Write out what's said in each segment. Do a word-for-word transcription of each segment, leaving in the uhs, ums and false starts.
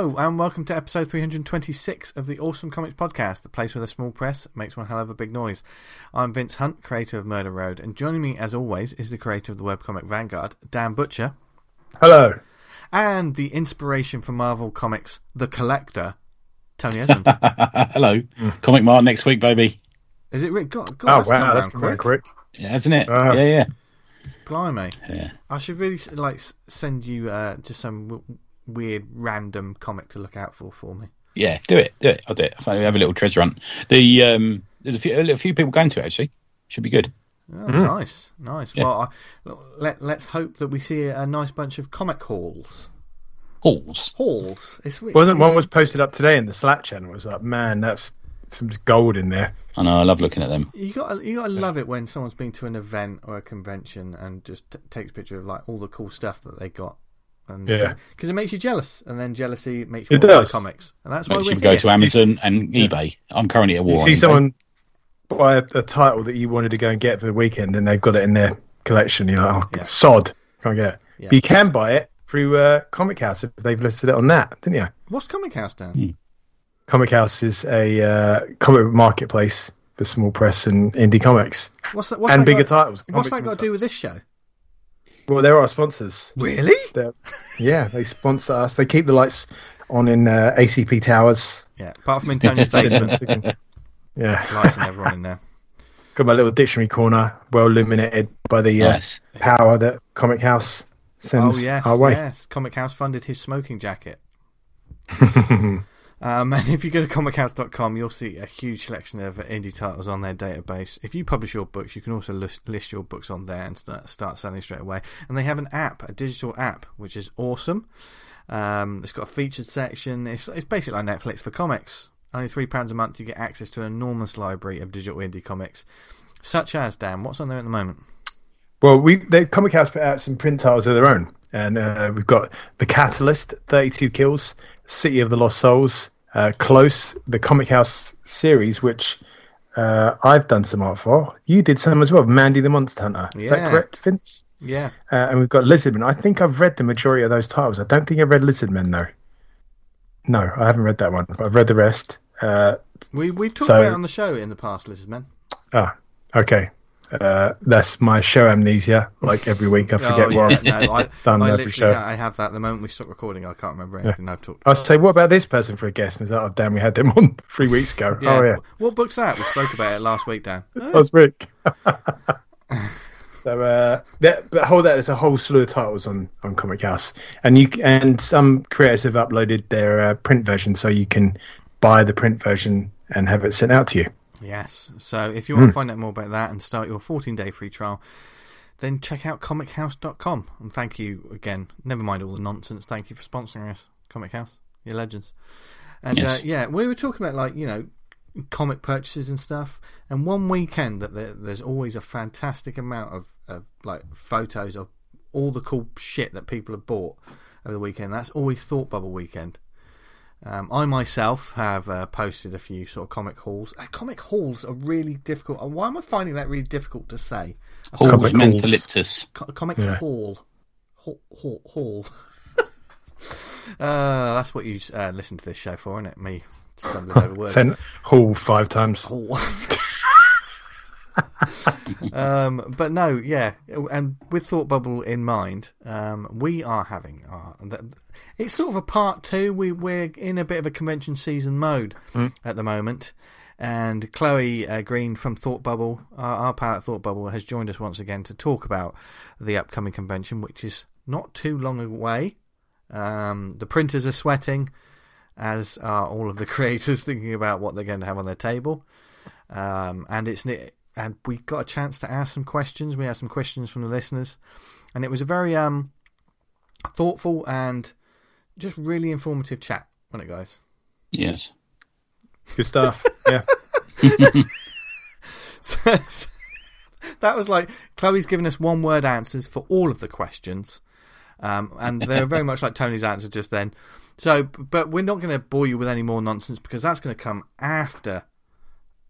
Hello, and welcome to episode three hundred twenty-six of the Awesome Comics Podcast, the place where the small press makes one hell of a big noise. I'm Vince Hunt, creator of Murder Road, and joining me, as always, is the creator of the webcomic Vanguard, Dan Butcher. Hello. And the inspiration for Marvel Comics, the collector, Tony Esmond. Hello. Comic Mart next week, baby. Is it Rick? God, God, oh, that's wow, that's quick. quick. Yeah, isn't it? Uh, yeah, yeah. Blimey. Yeah. I should really like send you uh, to some... W- weird random comic to look out for for me. Yeah, do it, do it. I'll do it. I'll have a little treasure hunt. The um, there's a few, a few people going to it actually. Should be good. Oh, mm-hmm. Nice, nice. Yeah. Well, I, let let's hope that we see a nice bunch of comic hauls. Hauls, hauls. It's weird. Wasn't one was posted up today in the Slack channel? It was like, man, that's some gold in there. I know. I love looking at them. You got you got to love it when someone's been to an event or a convention and just t- takes a picture of like all the cool stuff that they got. And yeah, because it makes you jealous, and then jealousy makes you buy comics, and that's makes why we go to Amazon you, and eBay. Yeah. I'm currently at war. You see someone buy a, a title that you wanted to go and get for the weekend, and they've got it in their collection. You're like, oh, yeah. sod, can't get it. Yeah. But you can buy it through uh, Comichaus if they've listed it on that, didn't you? What's Comichaus, Dan? Hmm. Comichaus is a uh, comic marketplace for small press and indie comics. What's that? What's and that bigger got, titles. What's that got to do with this show? Well, they're our sponsors. Really? They're, yeah, they sponsor us. They keep the lights on in uh, A C P towers. Yeah, apart from in Tony's basement. Yeah. Lights on everyone in there. Got my little dictionary corner, well illuminated by the uh, nice. power that Comichaus sends oh, yes, our way. Yes, Comichaus funded his smoking jacket. um, and if you go to comichaus dot com, you'll see a huge selection of indie titles on their database. If you publish your books, you can also list, list your books on there and start, start selling straight away. And they have an app, a digital app, which is awesome. Um, it's got a featured section. It's, it's basically like Netflix for comics. Only three pounds a month, you get access to an enormous library of digital indie comics, such as, Dan, what's on there at the moment? Well, we they, Comichaus put out some print titles of their own. And uh, we've got The Catalyst, thirty-two Kills, City of the Lost Souls, uh, Close, the Comichaus series, which uh, I've done some art for. You did some as well, Mandy the Monster Hunter. Yeah. Is that correct, Vince? Yeah. Uh, and we've got Lizardmen. I think I've read the majority of those titles. I don't think I've read Lizardmen, though. No, I haven't read that one, but I've read the rest. Uh, we, we've talked so... about it on the show in the past, Lizardmen. Ah, okay. Uh, that's my show amnesia. Like every week, I forget oh, yeah. what I've no, I, done I every show. I have that. The moment we stop recording, I can't remember anything yeah. I've talked about. I say, what about this person for a guest? And it's like, oh, damn, we had them on three weeks ago. yeah. Oh, yeah. What book's that? We spoke about it last week, Dan. Oh. Last week. so, uh, that, but hold that. There's a whole slew of titles on, on Comichaus. And, you, and some creators have uploaded their uh, print version, so you can buy the print version and have it sent out to you. Yes, so if you want mm. to find out more about that and start your fourteen-day free trial, then check out comichaus dot com. And thank you again. Never mind all the nonsense. Thank you for sponsoring us, Comichaus. You're legends. And yes. uh, yeah, we were talking about like you know comic purchases and stuff. And one weekend that there, there's always a fantastic amount of, of like photos of all the cool shit that people have bought over the weekend. That's always Thought Bubble Weekend. Um, I myself have uh, posted a few sort of comic hauls. Uh, comic hauls are really difficult. Why am I finding that really difficult to say? Hauls, comic mentalitis. Co- comic yeah. haul. Haul. haul, haul. uh, that's what you uh, listen to this show for, isn't it? Me stumbling over words. Sent haul five times. Haul. um, but no, yeah. And with Thought Bubble in mind, um, we are having our... The, It's sort of a part two. We, we're in a bit of a convention season mode mm. at the moment. And Chloe uh, Green from Thought Bubble, our, our pal at Thought Bubble, has joined us once again to talk about the upcoming convention, which is not too long away. Um, the printers are sweating, as are all of the creators thinking about what they're going to have on their table. Um, and it's and we got a chance to ask some questions. We had some questions from the listeners. And it was a very um, thoughtful and... just really informative chat, wasn't it, guys? Yes. Good stuff. yeah. so, so, that was like Chloe's giving us one-word answers for all of the questions, um, and they're very much like Tony's answer just then. So, but we're not going to bore you with any more nonsense because that's going to come after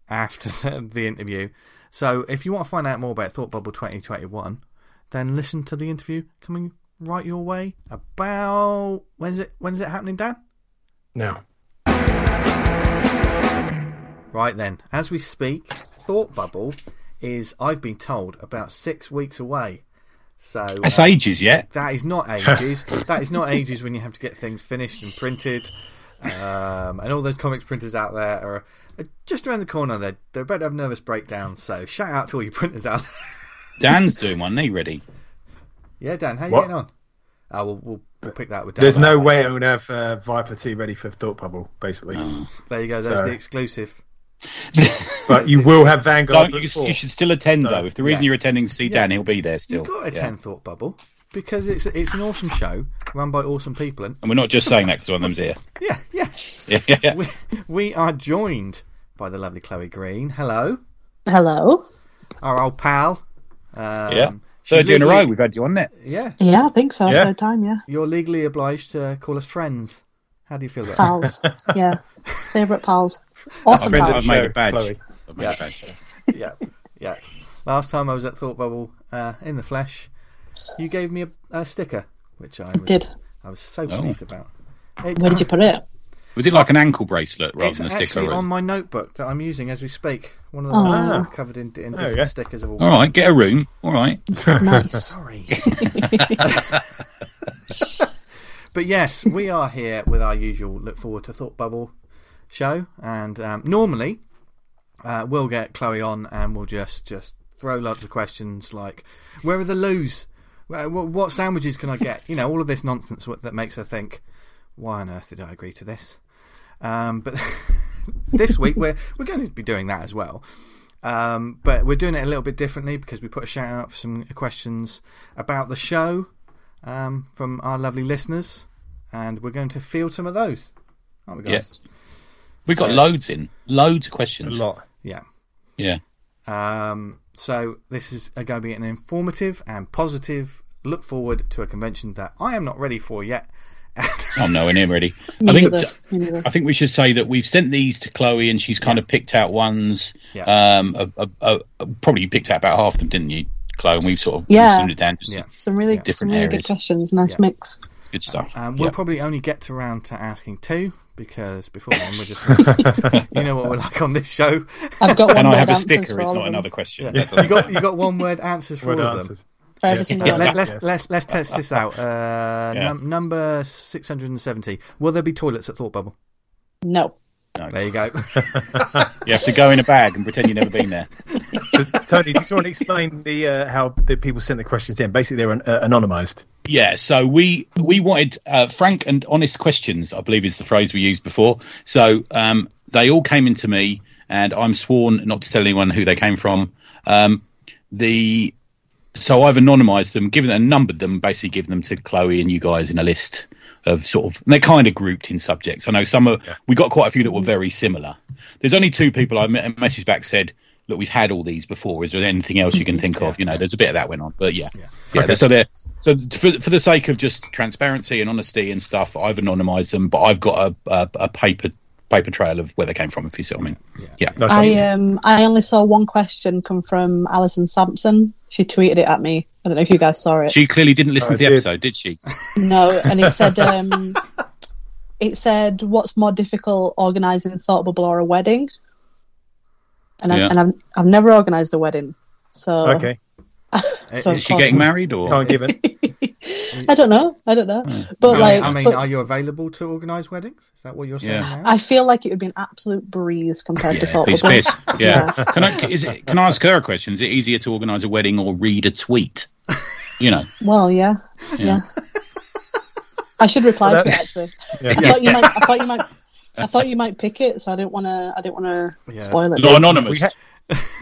after the interview. So, if you want to find out more about Thought Bubble twenty twenty-one, then listen to the interview coming. Right your way about when's it when's it happening, Dan? now. Right then, as we speak, Thought Bubble is, I've been told, about six weeks away. So that's uh, ages yet. That is not ages. That is not ages when you have to get things finished and printed. Um, and all those comics printers out there are, are just around the corner. They're, they're about to have nervous breakdowns. So shout out to all your printers out there. Dan's doing one, he ready. Yeah, Dan, how are you what? getting on? Oh, we'll, we'll, we'll pick that with Dan. There's no way later. It would have uh, Viper two ready for Thought Bubble, basically. There you go, that's so. the exclusive. But you will have Vanguard. No, you, you should still attend, so, though. If the reason yeah. you're attending is to see yeah. Dan, he'll be there still. You've got to attend yeah. Thought Bubble, because it's it's an awesome show run by awesome people. And, and we're not just saying that because one of them's here. Yeah, yes. Yeah, yeah, yeah. We, we are joined by the lovely Chloe Green. Hello. Hello. Our old pal. Um, yeah. Third year in a row we've had you on it. Yeah. Yeah, I think so. Yeah. Third time, yeah. You're legally obliged to call us friends. How do you feel about pals? That? Pals. Yeah. Favourite pals. Awesome pals. I've made a badge. Chloe. I've made yeah. a badge. Yeah. Yeah. Last time I was at Thought Bubble uh, in the flesh, you gave me a, a sticker, which I was, did. I was so oh. pleased about. It, Where did you put it? Was it like an ankle bracelet rather it's than a sticker? It's actually on my notebook that I'm using as we speak. One of the ones oh, wow. covered in, in different go. stickers. Of all, all right, get a room. All right. Nice. Sorry. But yes, we are here with our usual look forward to Thought Bubble show. And um, normally uh, we'll get Chloe on and we'll just, just throw lots of questions like, where are the loos? What sandwiches can I get? You know, all of this nonsense that makes her think, why on earth did I agree to this? Um, but this week we're we're going to be doing that as well, um, but we're doing it a little bit differently because we put a shout out for some questions about the show um, from our lovely listeners, and we're going to field some of those. Aren't we, guys? Yes, we got so, loads in, loads of questions, a lot. Yeah, yeah. Um, so this is going to be an informative and positive look forward to a convention that I am not ready for yet. I'm nowhere near ready. I think I think we should say that we've sent these to Chloe, and she's kind yeah. of picked out ones. Yeah. Um, a, a, a, a, probably you picked out about half of them, didn't you, Chloe? And we've sort of yeah. it down to yeah. some really yeah. different some really areas. Good questions, nice yeah. mix, good stuff. Um, we'll yeah. probably only get around to asking two because before then we're just you know what we're like on this show. I've got one and I have a sticker. It's not another question. Yeah. Yeah. you got you got one word answers for word all answers. of them. Yeah. Yeah, let, let's, yes. let's, let's test this out. Uh, yeah. num- number six hundred seventy. Will there be toilets at Thought Bubble? No. no. There you go. You have to go in a bag and pretend you've never been there. So, Tony, do you want to explain the uh, how the people sent the questions in? Basically, they're an- uh, anonymised. Yeah, so we we wanted uh, frank and honest questions, I believe is the phrase we used before. So um, they all came into me, and I'm sworn not to tell anyone who they came from. Um, the... So I've anonymised them, given and numbered them, basically given them to Chloe and you guys in a list of sort of, and they're kind of grouped in subjects. I know some are, yeah. we got quite a few that were very similar. There's only two people I messaged back said, look, we've had all these before. Is there anything else you can think yeah. of? You know, there's a bit of that went on, but yeah. yeah. yeah okay. So they're, so for, for the sake of just transparency and honesty and stuff, I've anonymised them, but I've got a, a, a paper paper trail of where they came from, if you see what I mean. Yeah. yeah. No, I um I only saw one question come from Alison Sampson. She tweeted it at me. I don't know if you guys saw it. She clearly didn't listen oh, to the did. episode, did she? No, and it said um it said what's more difficult, organising a Thought Bubble or a wedding? And I yeah. and I've I've never organised a wedding. So Okay. so Is she getting married or can't give it? I don't know. I don't know. But no, like, I mean, but, are you available to organise weddings? Is that what you're saying? Yeah. Now? I feel like it would be an absolute breeze compared yeah, to Thought Bubble. Piece, yeah. yeah. Can I? Is it, can I ask her a question? Is it easier to organise a wedding or read a tweet? You know. Well, yeah, yeah. yeah. I should reply well, that, to it actually. Yeah. I thought you might. I thought you might. I thought you might pick it, so I don't want to. I don't want to yeah. spoil it. Not anonymous.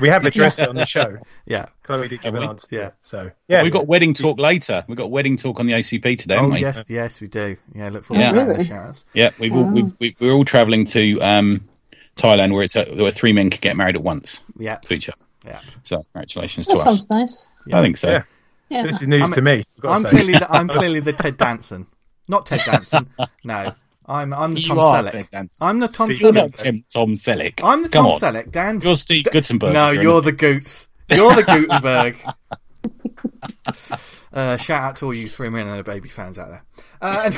We have addressed it on the show. Yeah. Chloe did give an answer. Yeah. So, yeah. We've got wedding talk later. We've got wedding talk on the A C P today, haven't we? Oh, yes, yes, we do. Yeah, look forward yeah. to that. Really? Yeah, we've oh. all, we've, we've, we're all travelling to um, Thailand where it's a, where three men can get married at once yeah. to each other. Yeah. So, congratulations that to us. That sounds nice. Yeah. I think so. Yeah. Yeah. This is news I'm, to me. I'm clearly, the, I'm clearly the Ted Danson. Not Ted Danson. No. I'm I'm the you Tom Selleck. I'm the Tom Steve, Selleck. Tim, Tom Selleck. I'm the Come Tom on. Selleck. Dan, you're Steve D- Gutenberg. No, you're, you're the Goots. You're the Gutenberg. uh, shout out to all you three men and a baby fans out there, uh, and...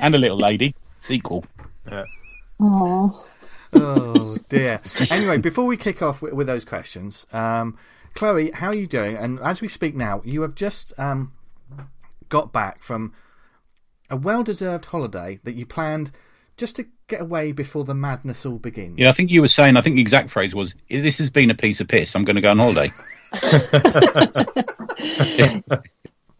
and a little lady sequel. Yeah. Aww. Oh dear. Anyway, before we kick off with, with those questions, um, Chloe, how are you doing? And as we speak now, you have just um, got back from a well-deserved holiday that you planned just to get away before the madness all begins. Yeah, I think you were saying, I think the exact phrase was, this has been a piece of piss, I'm going to go on holiday.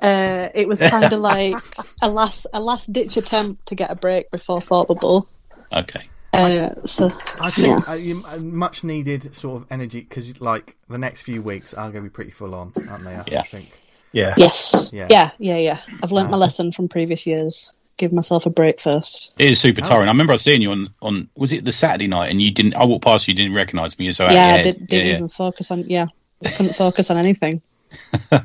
uh, it was kind of like a last, a last-ditch attempt to get a break before Thought Bubble. Okay. Uh, so, I think yeah. uh, much needed sort of energy, because like the next few weeks are going to be pretty full on, aren't they? I yeah. think. Yeah. Yes. Yeah. Yeah. Yeah. yeah. I've learnt uh, my lesson from previous years. Give myself a break first. It is super tiring. Oh. I remember seeing you on, on was it the Saturday night, and you didn't. I walked past you, you didn't recognise me. You're so yeah, I did, didn't yeah, even yeah. focus on. Yeah, I couldn't focus on anything. yeah.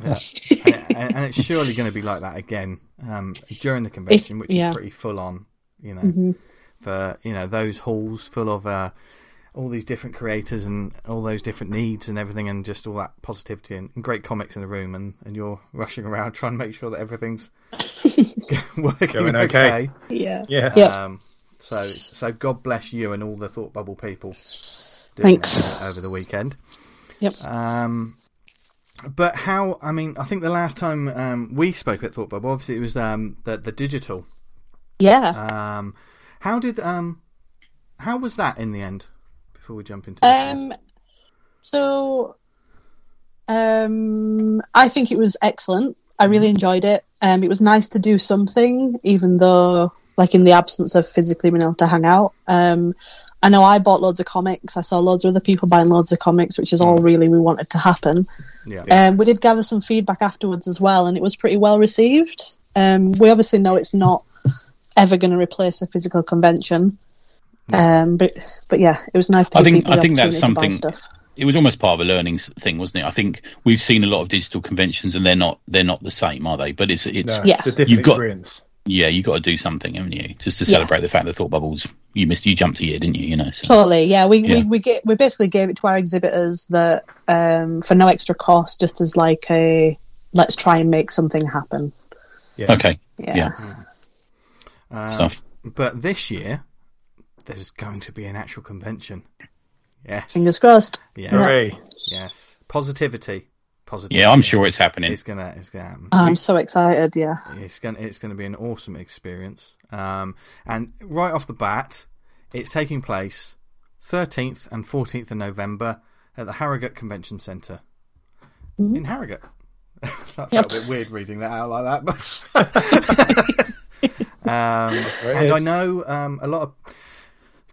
and, and it's surely going to be like that again um, during the convention, if, which yeah. is pretty full on. You know. Mm-hmm. For you know those halls full of uh, all these different creators and all those different needs and everything, and just all that positivity and great comics in the room, and, and you're rushing around trying to make sure that everything's working Going okay. okay. Yeah, yeah. yeah. Um, so, so God bless you and all the Thought Bubble people. Doing Thanks. Over the weekend. Yep. Um, but how? I mean, I think the last time um, we spoke at Thought Bubble, obviously it was um, the the digital. Yeah. Um. How did um, how was that in the end? Before we jump into um, so um, I think it was excellent. I really enjoyed it. Um, it was nice to do something, even though like in the absence of physically being able to hang out. Um, I know I bought loads of comics. I saw loads of other people buying loads of comics, which is all really we wanted to happen. Yeah. Um, we did gather some feedback afterwards as well, and it was pretty well received. Um, we obviously know it's not ever going to replace a physical convention, um, but but yeah, it was nice to. I think I think that's something. It was almost part of a learning thing, wasn't it? I think we've seen a lot of digital conventions, and they're not they're not the same, are they? But it's it's, no, yeah. it's a different you've got experience. yeah you've got to do something, haven't you? Just to celebrate yeah. the fact that Thought Bubbles you missed you jumped a year, didn't you? You know, so, totally. Yeah, we yeah. we we get we basically gave it to our exhibitors that um, for no extra cost, just as like a let's try and make something happen. Yeah. Okay. Yeah. yeah. yeah. Um, but this year, there's going to be an actual convention. Yes. Fingers crossed. Yes. Hooray. Yes. Positivity. Positivity. Yeah, I'm sure it's happening. It's gonna. It's gonna happen. I'm so excited. Yeah. It's gonna. It's gonna be an awesome experience. Um, and right off the bat, it's taking place thirteenth and fourteenth of November at the Harrogate Convention Centre mm-hmm. in Harrogate. That felt yep. a bit weird reading that out like that, but. Um, and I know um, a lot of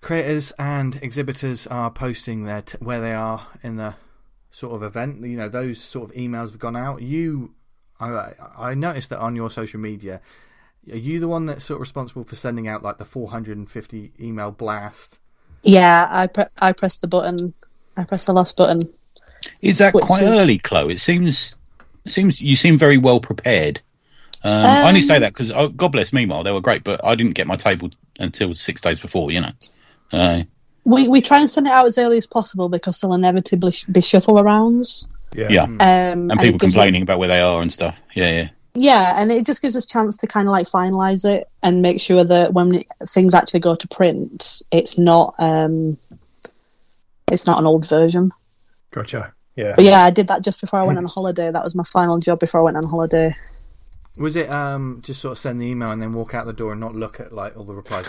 creators and exhibitors are posting their t- where they are in the sort of event. You know, those sort of emails have gone out. You, I, I noticed that on your social media. Are you the one that's sort of responsible for sending out like the four hundred fifty email blast? Yeah, I pre- I pressed the button. I pressed the last button. Is that quite is... early, Chloe? It seems. It seems you seem very well prepared. Um, um, I only say that because oh, God bless Meanwhile, they were great, but I didn't get my table until six days before, you know. Uh, we we try and send it out as early as possible because they'll inevitably be shuffle arounds. Yeah. yeah. Um, and, and people complaining you, about where they are and stuff. Yeah, yeah. Yeah, and it just gives us a chance to kind of like finalise it and make sure that when it, things actually go to print, it's not um, it's not an old version. Gotcha. Yeah. But yeah, I did that just before I went on holiday. That was my final job before I went on holiday. Was it um, just sort of send the email and then walk out the door and not look at like all the replies?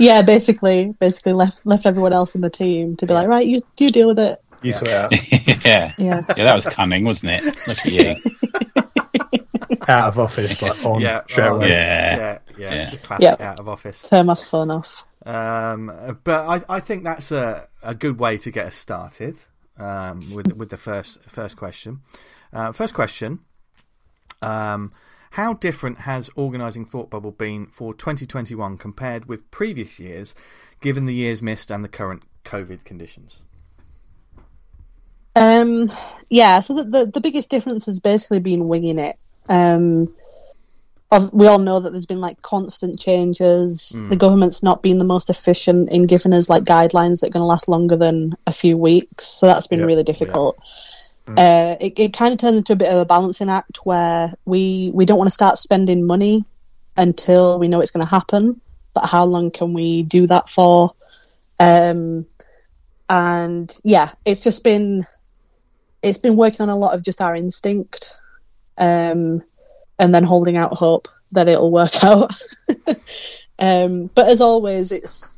yeah, basically, basically left left everyone else in the team to be yeah. like, right, you you deal with it. You sort out. yeah, yeah, yeah. That was cunning, wasn't it? Look at you. Out of office, like on. Yeah, oh, yeah, yeah, yeah. yeah. Classic yep. out of office. Turn my phone off. Um, but I I think that's a a good way to get us started. Um, with with the first first question, uh, first question. Um, how different has organising Thought Bubble been for twenty twenty-one compared with previous years, given the years missed and the current COVID conditions? Um, yeah, so the, the, the biggest difference has basically been winging it. Um, we all know that there's been like constant changes. Mm. The government's not been the most efficient in giving us like guidelines that are going to last longer than a few weeks. So that's been yep. really difficult. Yep. Uh, it, it kind of turns into a bit of a balancing act where we, we don't want to start spending money until we know it's going to happen. But how long can we do that for? Um, and yeah, it's just been, it's been working on a lot of just our instinct, um, and then holding out hope that it'll work out. um, but as always, it's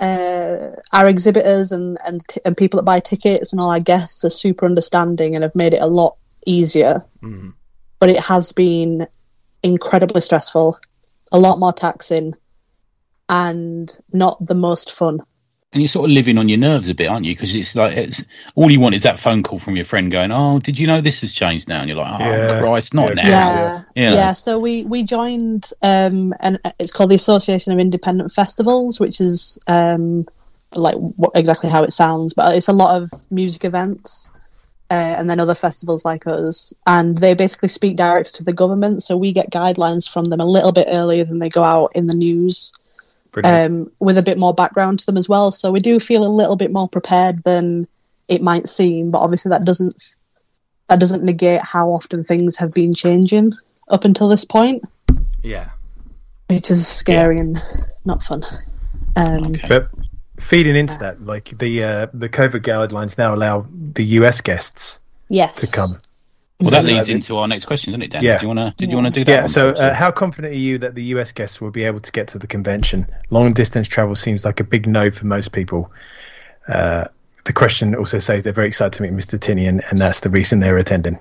uh, our exhibitors and and, t- and people that buy tickets and all our guests are super understanding and have made it a lot easier. Mm-hmm. But it has been incredibly stressful, a lot more taxing, and not the most fun. And you're sort of living on your nerves a bit, aren't you? Because it's like, it's all you want is that phone call from your friend going, "Oh, did you know this has changed now?" And you're like, "Oh yeah. Christ, not yeah. now." Yeah. Yeah. yeah. So we we joined, um, and it's called the Association of Independent Festivals, which is um, like what, exactly how it sounds, but it's a lot of music events, uh, and then other festivals like us, and they basically speak directly to the government. So we get guidelines from them a little bit earlier than they go out in the news. Um, with a bit more background to them as well, so we do feel a little bit more prepared than it might seem, but obviously that doesn't that doesn't negate how often things have been changing up until this point. Yeah, which is scary yeah. and not fun. Um, okay. But feeding into yeah. that, like the uh, the COVID guidelines now allow the U S guests yes. to come. Well, that leads into our next question, doesn't it, Dan? Yeah. Did you want to? Did you want to do that? Yeah. One? So, uh, how confident are you that the U S guests will be able to get to the convention? Long distance travel seems like a big no for most people. Uh, the question also says they're very excited to meet Mister Tynion, and that's the reason they're attending.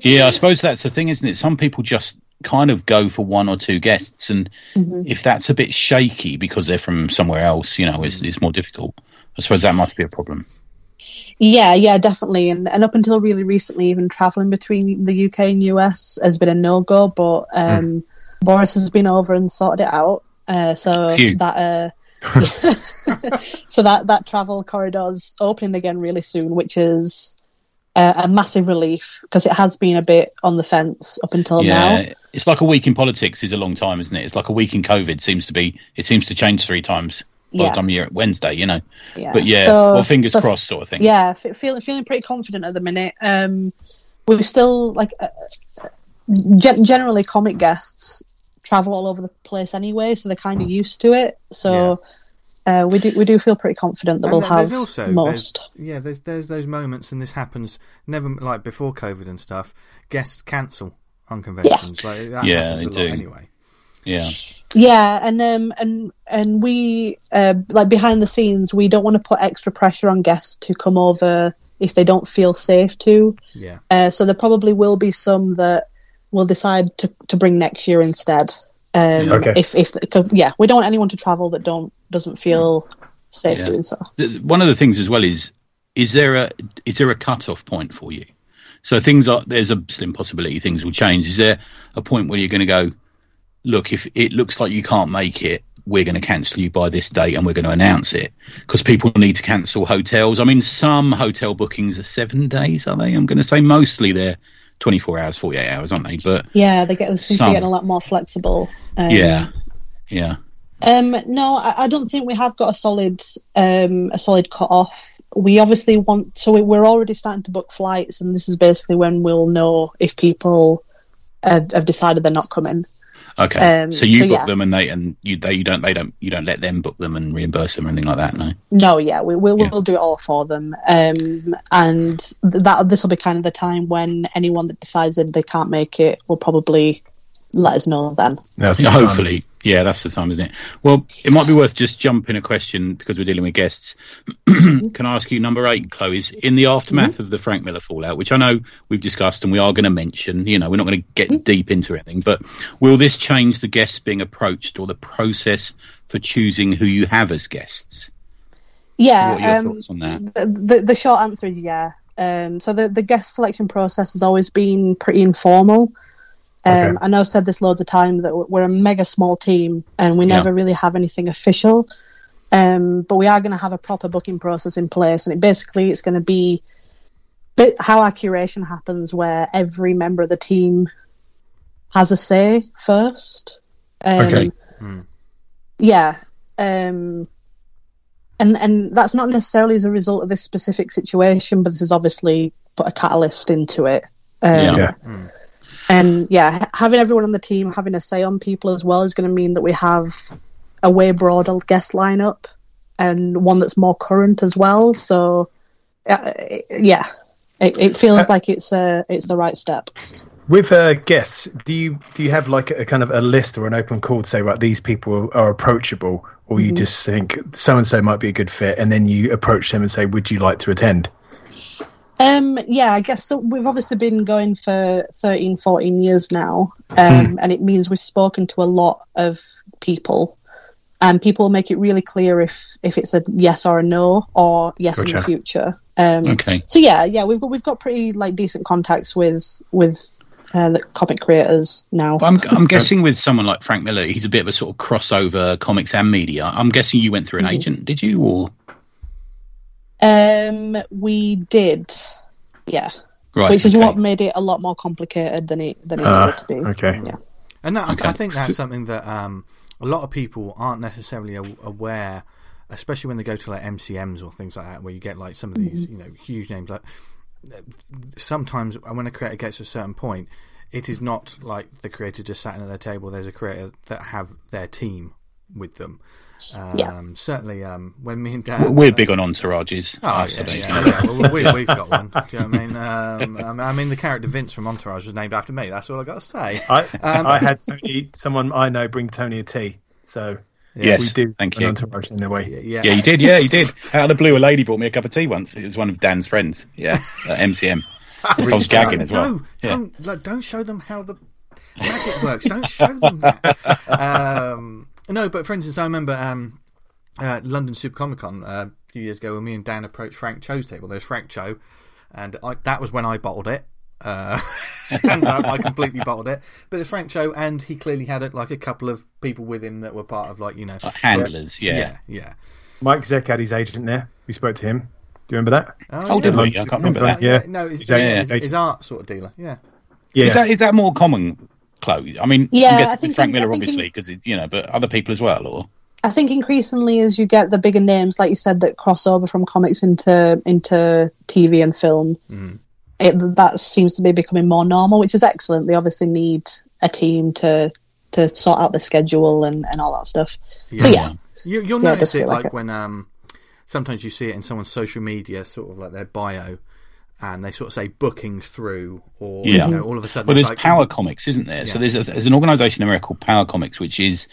Yeah, I suppose that's the thing, isn't it? Some people just kind of go for one or two guests, and mm-hmm. if that's a bit shaky because they're from somewhere else, you know, it's, it's more difficult. I suppose that must be a problem. Yeah, yeah, definitely. And and up until really recently, even travelling between the U K and U S has been a no-go, but um, mm. Boris has been over and sorted it out. Uh, so Phew. that uh, so that, that travel corridor's opening again really soon, which is uh, a massive relief, because it has been a bit on the fence up until yeah. now. It's like a week in politics is a long time, isn't it? It's like a week in COVID seems to be. It seems to change three times. By yeah. the time you're at Wednesday, you know. Yeah. But yeah, so, well, fingers so, crossed sort of thing. Yeah, f- feeling feeling pretty confident at the minute. Um, we're still, like, uh, gen- generally comic guests travel all over the place anyway, so they're kind of used to it. So yeah. uh, we do we do feel pretty confident that and we'll have also, most. There's, yeah, there's, there's those moments, and this happens, never like before COVID and stuff, guests cancel on conventions. Yeah, like, that yeah they do. Anyway. Yeah, yeah, and um, and and we uh, like behind the scenes, we don't want to put extra pressure on guests to come over if they don't feel safe to. Yeah. Uh, so there probably will be some that we'll decide to, to bring next year instead. Um, yeah. Okay. If if yeah, we don't want anyone to travel that don't doesn't feel yeah. safe yeah. doing so. One of the things as well is is there a is there a cut-off point for you? So things are there's a slim possibility things will change. Is there a point where you're going to go? Look, if it looks like you can't make it, we're going to cancel you by this date and we're going to announce it, because people need to cancel hotels. I mean, some hotel bookings are seven days, are they? I'm going to say mostly they're twenty-four hours, forty-eight hours, aren't they? But yeah, they get they seem to be getting a lot more flexible. Um, yeah, yeah. Um, no, I, I don't think we have got a solid um, a solid cut off. We obviously want, so we, we're already starting to book flights, and this is basically when we'll know if people uh, have decided they're not coming. Okay, um, so you so book yeah. them, and they and you they you don't they don't you don't let them book them and reimburse them or anything like that, no? No, yeah, we we'll, yeah. we'll do it all for them, um, and that this will be kind of the time when anyone that decides that they can't make it will probably let us know then. No, the hopefully, time. yeah, that's the time, isn't it? Well, it might be worth just jumping a question because we're dealing with guests. Can I ask you number eight, Chloe? Is in the aftermath mm-hmm. of the Frank Miller fallout, which I know we've discussed and we are going to mention, you know, we're not going to get mm-hmm. deep into anything, but will this change the guests being approached or the process for choosing who you have as guests? Yeah. What are your um, thoughts on that? The, the, the short answer is yeah. Um, so the, the guest selection process has always been pretty informal. Um, okay. I know I've said this loads of times that we're a mega small team and we yeah. never really have anything official, um, but we are going to have a proper booking process in place, and it basically it's going to be bit how our curation happens, where every member of the team has a say first. Um, okay. Mm. Yeah, um, and and that's not necessarily as a result of this specific situation, but this has obviously put a catalyst into it. Um, yeah. yeah. Mm. And yeah, having everyone on the team having a say on people as well is going to mean that we have a way broader guest lineup and one that's more current as well. So uh, yeah, it, it feels like it's uh, it's the right step. With uh, guests, do you do you have like a kind of a list or an open call to say, right, these people are approachable, or you mm-hmm. just think so and so might be a good fit, and then you approach them and say, would you like to attend? Um, yeah, I guess so. We've obviously been going for thirteen, fourteen years now, um, mm. and it means we've spoken to a lot of people, and people make it really clear if if it's a yes or a no, or yes gotcha. in the future. Um, okay. So yeah, yeah, we've got we've got pretty like decent contacts with with. Uh, the comic creators now. I'm, I'm guessing with someone like Frank Miller, he's a bit of a sort of crossover comics and media. I'm guessing you went through an mm-hmm. agent, did you? Or um, we did, yeah. Right, which is okay. what made it a lot more complicated than it than it uh, needed to be. Okay, yeah. And that, okay. I, I think that's something that um, a lot of people aren't necessarily aware, especially when they go to like M C Ms or things like that, where you get like some of these, mm-hmm. you know, huge names like. Sometimes when a creator gets to a certain point, it is not like the creator just sat at their table. There's a creator that have their team with them. Um, yeah. Certainly, um, when me and Dan... We're uh, big on entourages. Oh, yeah, yeah, yeah. Well, we, we've got one. Do you know what I mean? Um, I mean? I mean, the character Vince from Entourage was named after me. That's all I've got to say. I, um, I had Tony, someone I know bring Tony a tea, so... Yeah, yes, we do. Thank you. Entourage in a way. Yeah. yeah, you did. Yeah, you did. Out of the blue, a lady brought me a cup of tea once. It was one of Dan's friends. Yeah, at M C M. I was gagging as well. No, yeah. don't, like, don't show them how the magic works. Don't show them that. Um, no, but for instance, I remember um, uh, London Super Comic Con uh, a few years ago when me and Dan approached Frank Cho's table. There's Frank Cho, and I, that was when I bottled it. Uh, hands up, I completely bottled it. But it's Frank Cho, and he clearly had it like a couple of people with him that were part of like you know like handlers. Yeah. yeah, yeah. Mike Zeck had his agent there. We spoke to him. Do you remember that? Oh, oh yeah. did we? I can't remember that. Yeah, yeah. no, his, yeah, yeah. His, his art sort of dealer. Yeah, yeah. Is that is that more common, Chloe? I mean, yeah, I guess I think Frank Miller, I think obviously, because you know, but other people as well, or. I think increasingly as you get the bigger names, like you said, that cross over from comics into into T V and film. Mm. It, that seems to be becoming more normal, which is excellent. They obviously need a team to to sort out the schedule and, and all that stuff. Yeah. So yeah, you, you'll yeah, notice it like, like it. when um, sometimes you see it in someone's social media, sort of like their bio, and they sort of say bookings through, or yeah. you know, all of a sudden. Well, there's like, Power Comics, isn't there? Yeah. So there's a, there's an organisation in America called Power Comics, which is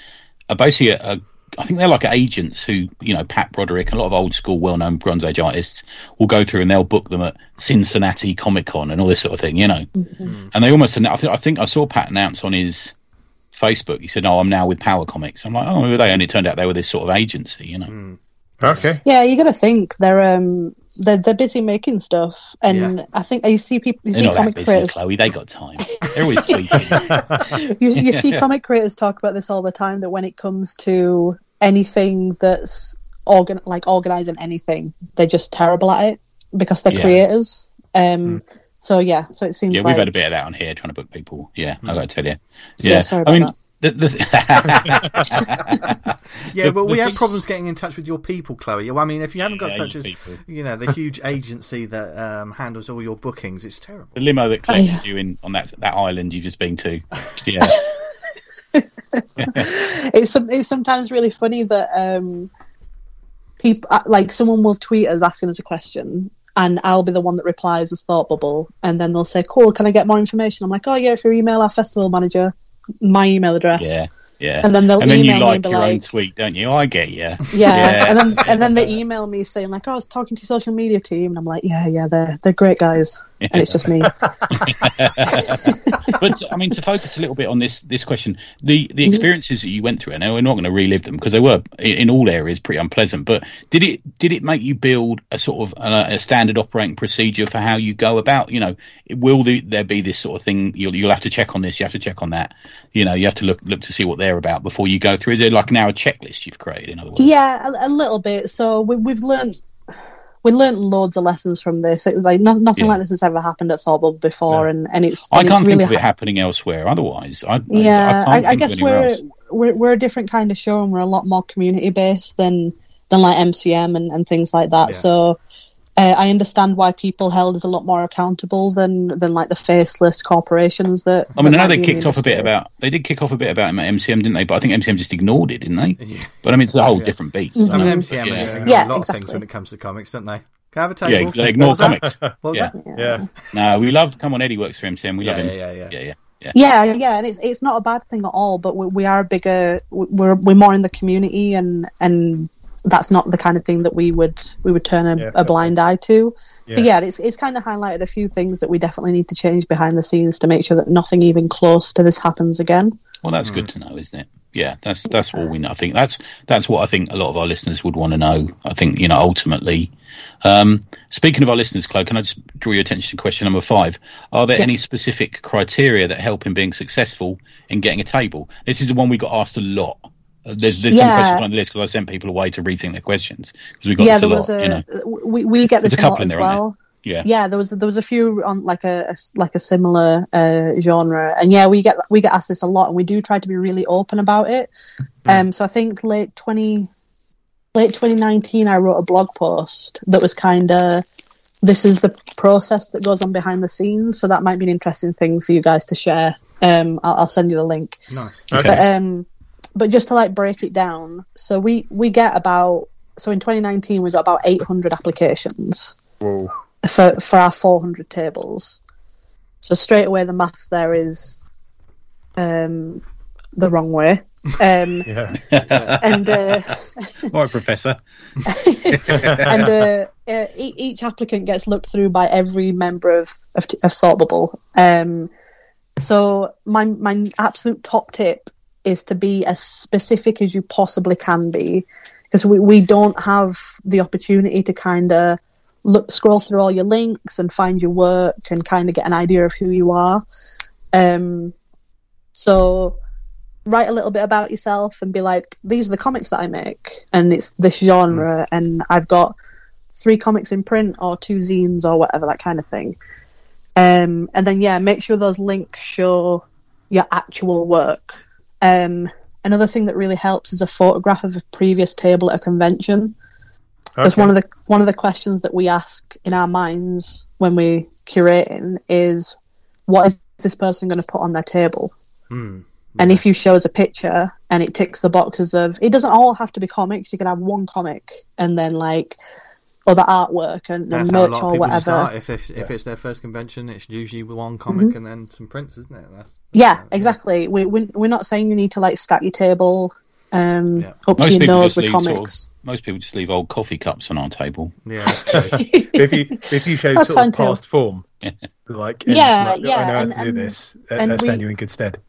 a, basically a, a I think they're like agents who, you know, Pat Broderick, a lot of old school, well-known Bronze Age artists will go through and they'll book them at Cincinnati Comic Con and all this sort of thing, you know. Mm-hmm. And they almost, I think, I think I saw Pat announce on his Facebook, he said, oh, I'm now with Power Comics. I'm like, oh, who are they? And it turned out they were this sort of agency, you know. Mm. Okay. Yeah, you got to think they're um they're they're busy making stuff, and yeah. I think you see people. You they're see not comic that busy, creators. Chloe. They got time. They're always tweeting. you, you see comic creators talk about this all the time. That when it comes to anything that's organ like organising anything, they're just terrible at it because they're yeah. creators. Um. Mm. So yeah. So it seems. Yeah, like... we've had a bit of that on here trying to book people. Yeah, mm. I got to tell you. Yeah. yeah sorry about I mean. That. The, the yeah, but we have problems getting in touch with your people, Chloe. I mean, if you haven't got such as people. you know the huge agency that um, handles all your bookings, it's terrible. The limo that collected oh, yeah. you in on that that island you've just been to. Yeah, it's it's sometimes really funny that um, people like someone will tweet us asking us a question. And I'll be the one that replies as Thought Bubble, and then they'll say, "Cool, can I get more information?" I'm like, "Oh yeah, if you email our festival manager." My email address. Yeah, yeah. And then they'll and then email you like me your like, own tweet, don't you? I get you. Yeah. yeah. And then and then they email me saying like, "Oh, I was talking to your social media team," and I'm like, "Yeah, yeah, they're they're great guys," yeah. and it's just me. But I mean, to focus a little bit on this this question, the the experiences that you went through, and we're not going to relive them because they were in all areas pretty unpleasant. But did it did it make you build a sort of a, a standard operating procedure for how you go about? You know, will the, there be this sort of thing? You'll you'll have to check on this. You have to check on that. You know, you have to look look to see what they're about before you go through. Is there like now a checklist you've created? In other words, yeah, a, a little bit. So we, we've learned. We learned loads of lessons from this. It, like no, nothing yeah. like this has ever happened at Thought Bubble before, yeah. and, and it's. And I can't it's really think of it ha- happening elsewhere. Otherwise, I, yeah, I, I, can't I, I guess we're, we're we're a different kind of show, and we're a lot more community based than than like M C M and, and things like that. Yeah. So uh, I understand why people held us a lot more accountable than than like the faceless corporations that. I mean, that I know they kicked off a bit about they did kick off a bit about M C M, didn't they? But I think M C M just ignored it, didn't they? Yeah. But I mean, it's a whole yeah. different beast. Mm-hmm. I mean, M C M yeah. ignore yeah, a lot exactly. of things when it comes to comics, don't they? Can I have a table? Yeah, they ignore comics. What was yeah. that? Yeah. No, we love. Come on, Eddie works for M C M. We yeah, love him. Yeah, yeah, yeah, yeah. yeah. Yeah. yeah, yeah, and it's it's not a bad thing at all. But we, we are bigger. We're we're more in the community, and and that's not the kind of thing that we would we would turn a, yeah, a blind eye to. Yeah. But yeah, it's it's kind of highlighted a few things that we definitely need to change behind the scenes to make sure that nothing even close to this happens again. Well, that's mm. good to know, isn't it? Yeah, that's that's all we know. I think that's that's what I think a lot of our listeners would want to know. I think you know ultimately. Um, speaking of our listeners, Chloe, can I just draw your attention to question number five? Are there yes. any specific criteria that help in being successful in getting a table? This is the one we got asked a lot. There's, there's yeah. some questions on the list because I sent people away to rethink their questions because we got yeah, this a lot. A, you know. we, we get this a, a lot as there, well. Yeah, yeah. There was there was a few on like a, a like a similar uh, genre, and yeah, we get we get asked this a lot, and we do try to be really open about it. Mm. Um, so I think late twenty late twenty nineteen, I wrote a blog post that was kind of this is the process that goes on behind the scenes. So that might be an interesting thing for you guys to share. Um, I'll, I'll send you the link. Nice. Okay. But, um, but just to like break it down, so we we get about so in twenty nineteen we got about eight hundred applications. Whoa. For for our four hundred tables, so straight away the maths there is um, the wrong way. Um, yeah. And uh, all right, Professor. And uh, uh, each applicant gets looked through by every member of of, of Thought Bubble. Um, so my my absolute top tip is to be as specific as you possibly can be, because we we don't have the opportunity to kind of. Look, scroll through all your links and find your work and kind of get an idea of who you are. Um, so write a little bit about yourself and be like, these are the comics that I make and it's this genre and I've got three comics in print or two zines or whatever, that kind of thing. Um, and then, yeah, make sure those links show your actual work. Um, another thing that really helps is a photograph of a previous table at a convention. Because okay. one of the one of the questions that we ask in our minds when we're curating is, what is this person going to put on their table? Mm, yeah. And if you show us a picture and it ticks the boxes of, it doesn't all have to be comics. You can have one comic and then like other artwork and, and merch or whatever. Start. If if, yeah. if it's their first convention, it's usually one comic mm-hmm. and then some prints, isn't it? That's, that's yeah, that's exactly. It. We we're not saying you need to like stack your table um, yeah. up Most to your nose with comics. Sort of- Most people just leave old coffee cups on our table. Yeah, if you if you show sort of past too. form, like yeah, and, like, yeah, I know how and, to do and, this. And I stand we, you in good stead.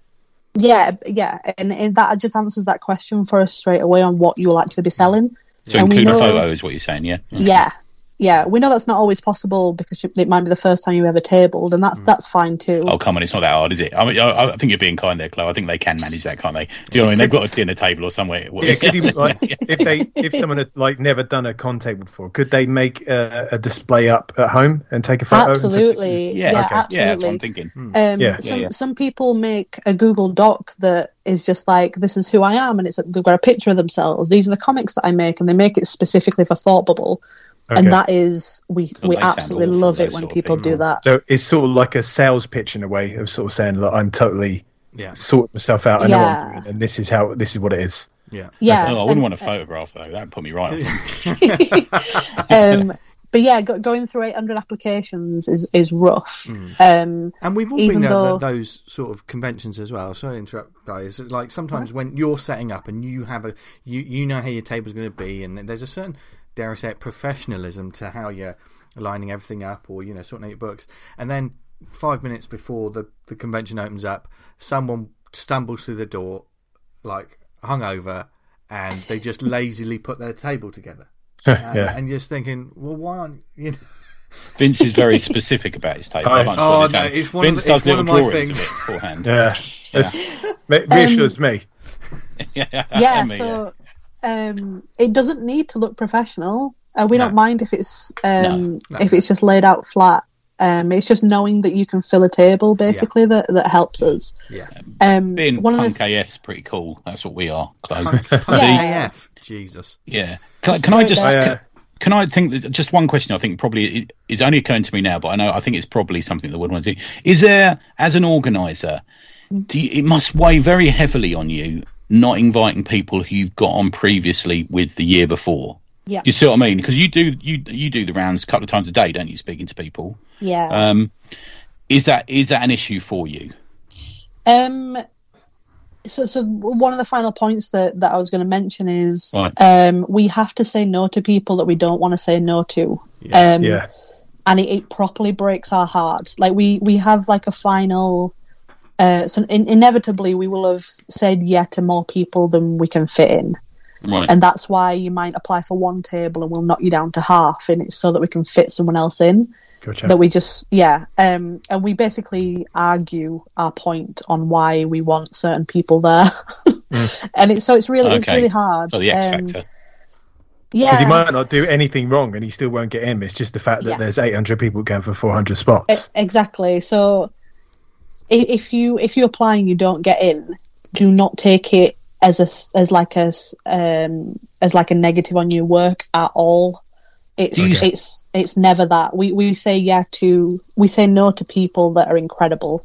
Yeah, yeah, and, and that just answers that question for us straight away on what you'll actually be selling. So and include know, a photo is what you're saying, yeah. Okay. Yeah, yeah. We know that's not always possible because it might be the first time you ever tabled, and that's mm. that's fine too. Oh come on, it's not that hard, is it? I mean, I, I think you're being kind there, Chloe. I think they can manage that, can't they? Do you know what I mean? They've got a dinner table or somewhere. Yeah, could you, like, if they if someone had like never done a con table before, could they make a, a display up at home and take a photo? Absolutely, yeah, yeah, okay. absolutely. Yeah, that's what I'm thinking. Um, yeah. Some yeah, yeah. some people make a Google Doc that is just like, this is who I am, and it's they've got a picture of themselves. These are the comics that I make, and they make it specifically for Thought Bubble. Okay. And that is, we, we absolutely love it when people do that. So it's sort of like a sales pitch in a way of sort of saying, look, I'm totally yeah. sorting myself out. I know yeah. what I'm doing, and this is how this is what it is. Yeah, yeah. Okay. Oh, I wouldn't and, want a photograph though. That would put me right off. um, but yeah, go, going through eight hundred applications is is rough. Mm. Um, and we've all been at though... those sort of conventions as well. Sorry to interrupt, guys. Like sometimes what? when you're setting up and you have a you you know how your table's going to be, and there's a certain, dare I say it, professionalism to how you're lining everything up or, you know, sorting out your books. And then five minutes before the, the convention opens up, someone stumbles through the door, like, hungover, and they just lazily put their table together. Uh, yeah. And you're just thinking, well, why aren't you know? Vince is very specific about his table. I oh, no, it's one Vince of, does it's little one of my drawings things. Of it beforehand. Yeah. yeah. It reassures um, me. yeah, yeah me, so... Yeah. Um, it doesn't need to look professional. Uh, we no. don't mind if it's um, no. No. if it's just laid out flat. Um, it's just knowing that you can fill a table, basically, yeah. that, that helps us. Yeah. Um, Being one punk of the... A F's pretty cool. That's what we are, Chloe. Punk, punk yeah. A F, Jesus. Yeah. Can, can I just... Uh, can, Can I think that just one question I think probably is only occurring to me now, but I know I think it's probably something that would want to do. Is there, as an organizer, do you, it must weigh very heavily on you not inviting people who you've got on previously with the year before? Yeah. You see what I mean? Because you do you you do the rounds a couple of times a day, don't you, speaking to people? Yeah. Um, is that is that an issue for you? Um So, so one of the final points that, that I was going to mention is right. um, we have to say no to people that we don't want to say no to. Yeah. Um, yeah. And it, it properly breaks our heart. Like we, we have like a final... Uh, so in, inevitably we will have said yeah to more people than we can fit in. Right. And that's why you might apply for one table and we'll knock you down to half, and it's so that we can fit someone else in. Gotcha. That we just, yeah, um, and we basically argue our point on why we want certain people there, mm. and it's so it's really okay. it's really hard. So the X um, factor, yeah, because he might not do anything wrong and he still won't get in. It's just the fact that yeah. there's eight hundred people going for four hundred spots. It, exactly. So if you if you apply and you don't get in, do not take it as a as like a um as like a negative on your work at all. It's okay. it's it's never that. We we say yeah to we say no to people that are incredible.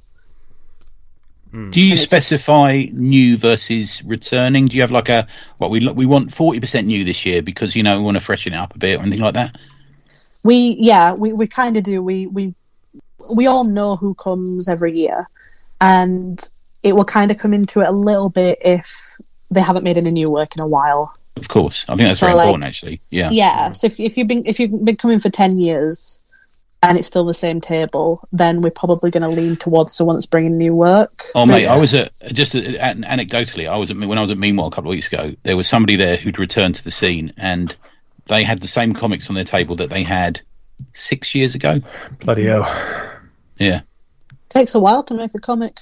Mm. Do you and specify just... new versus returning? Do you have like a what well, we we want forty percent new this year because you know we want to freshen it up a bit or anything like that? We yeah we, we kind of do. We we we all know who comes every year, and it will kind of come into it a little bit if they haven't made any new work in a while. Of course, I think that's so very like, important, actually. Yeah, yeah. So if if you've been if you've been coming for ten years and it's still the same table, then we're probably going to lean towards someone that's bringing new work. Oh mate, yeah. I was at just at, at, anecdotally, I was at when I was at Meanwhile a couple of weeks ago. There was somebody there who'd returned to the scene, and they had the same comics on their table that they had six years ago. Bloody hell! Yeah, takes a while to make a comic.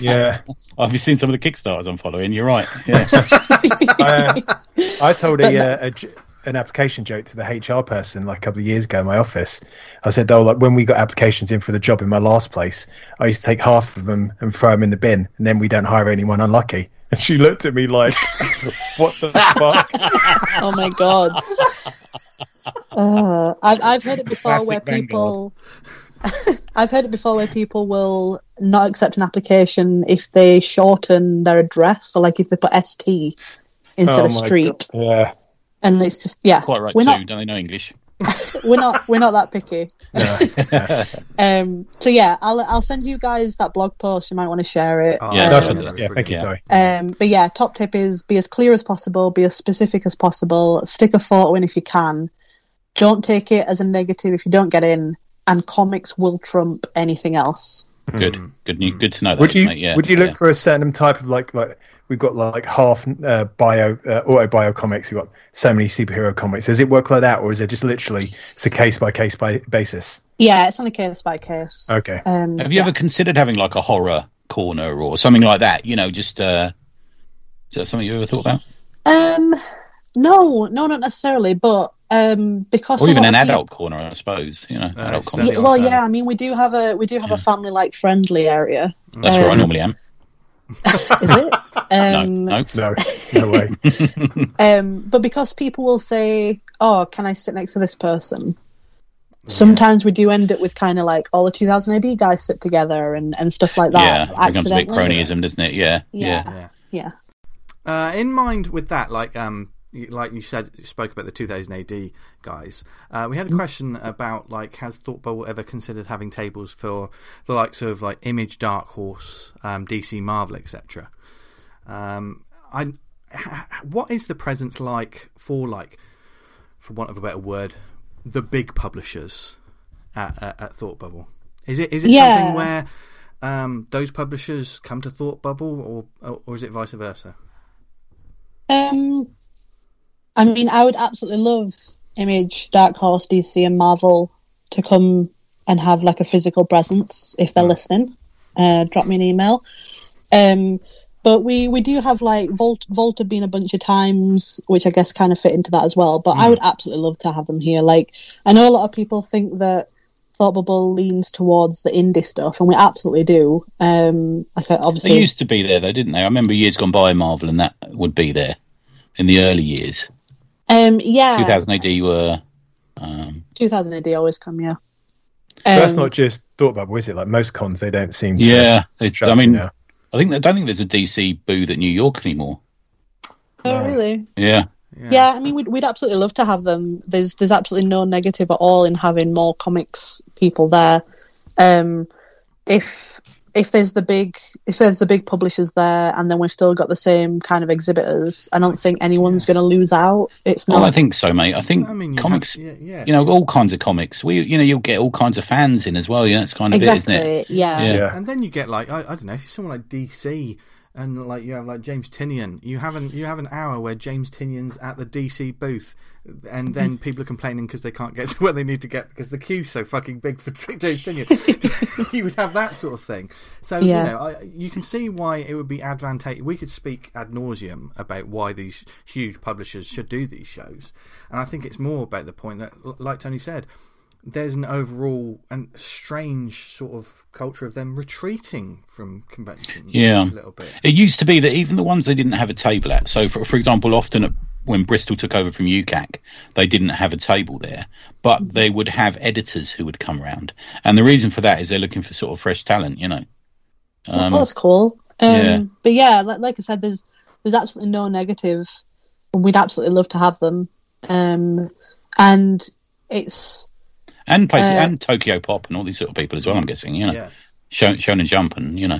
Yeah, I've oh, seen some of the Kickstarters I'm following. You're right. Yeah. I, uh, I told a, uh, a an application joke to the H R person like a couple of years ago in my office. I said, "Oh, like when we got applications in for the job in my last place, I used to take half of them and throw them in the bin, and then we don't hire anyone unlucky." And she looked at me like, "What the fuck?" Oh my god! Uh, I've I've heard it before Classic where people. I've heard it before where people will not accept an application if they shorten their address, so like if they put S T instead oh of street. God. Yeah, and it's just yeah. Quite right. We're too. Not... Don't they know English? we're not. We're not that picky. Yeah. um. So yeah, I'll I'll send you guys that blog post. You might want to share it. Oh, yeah, um, that. yeah. Thank you. Sorry. Um. But yeah, top tip is be as clear as possible, be as specific as possible. Stick a photo in if you can. Don't take it as a negative if you don't get in. And comics will trump anything else. Good, good, good to know. That, would you mate. Yeah, would you look yeah. for a certain type of like like we've got like half uh, bio uh, auto bio comics? We've got so many superhero comics. Does it work like that, or is it just literally it's a case by case by basis? Yeah, it's on a case by case. Okay. Um, Have you yeah. ever considered having like a horror corner or something like that? You know, just uh, is that something you ever thought about? Um, no, no, not necessarily, but. Um, because or even an adult people... corner, I suppose. You know, uh, adult corner. Well, yeah. I mean, we do have a we do have yeah. a family like friendly area. That's um, where I normally am. Is it? Um, no, no, no way. um, but because people will say, "Oh, can I sit next to this person?" Yeah. Sometimes we do end up with kind of like all the two thousand A D guys sit together and, and stuff like that. Yeah, it becomes a bit cronyism, doesn't it? Yeah, yeah, yeah. yeah. Uh, in mind with that, like um. like you said, you spoke about the two thousand A D guys. Uh, we had a question about like, has Thought Bubble ever considered having tables for the likes of like Image, Dark Horse, um, D C, Marvel, et cetera. Um, I, what is the presence like for like, for want of a better word, the big publishers at, at, at Thought Bubble? Is it is it yeah. something where um, those publishers come to Thought Bubble, or or is it vice versa? Um. I mean, I would absolutely love Image, Dark Horse, D C and Marvel to come and have like a physical presence if they're listening. Uh, drop me an email. Um, but we, we do have like Volt, Volt have been a bunch of times, which I guess kind of fit into that as well. But mm. I would absolutely love to have them here. Like, I know a lot of people think that Thought Bubble leans towards the indie stuff, and we absolutely do. Um, like obviously, they used to be there though, didn't they? I remember years gone by, Marvel and that would be there in the early years. Um, yeah. two thousand A D were... Um, two thousand A D always come, yeah. So um, that's not just Thought Bubble, is it? Like most cons, they don't seem to... Yeah, they, I mean, now. I think I don't think there's a D C booth at New York anymore. Oh, no. Really? Yeah. Yeah. yeah, I mean, we'd, we'd absolutely love to have them. There's there's absolutely no negative at all in having more comics people there. Um, if if there's the big if there's the big publishers there, and then we've still got the same kind of exhibitors, I don't think anyone's yes. going to lose out. It's not. Well, I think so, mate. I think I mean, you comics, have, yeah, yeah. you know, all kinds of comics. We, you know, you'll get all kinds of fans in as well. Yeah, that's kind of exactly. it, isn't it? Yeah. Yeah. yeah, and then you get like I, I don't know if you're someone like D C. And like you have like James Tynion, you have an you have an hour where James Tynion's at the D C booth, and then people are complaining because they can't get to where they need to get because the queue's so fucking big for James Tynion. You would have that sort of thing. So yeah. you know, I, you can see why it would be advantageous. We could speak ad nauseum about why these huge publishers should do these shows, and I think it's more about the point that, like Tony said, there's an overall and strange sort of culture of them retreating from conventions yeah. a little bit. It used to be that even the ones they didn't have a table at, so for, for example, often at, when Bristol took over from U C A C, they didn't have a table there, but they would have editors who would come round. And the reason for that is they're looking for sort of fresh talent, you know. Um, well, that's cool. Um, yeah. But yeah, like, like I said, there's there's absolutely no negative, and we'd absolutely love to have them. Um, and it's... And places, uh, and Tokyo Pop and all these sort of people as well, I'm guessing, you know. Yeah. Shonen, Shonen Jump and, you know.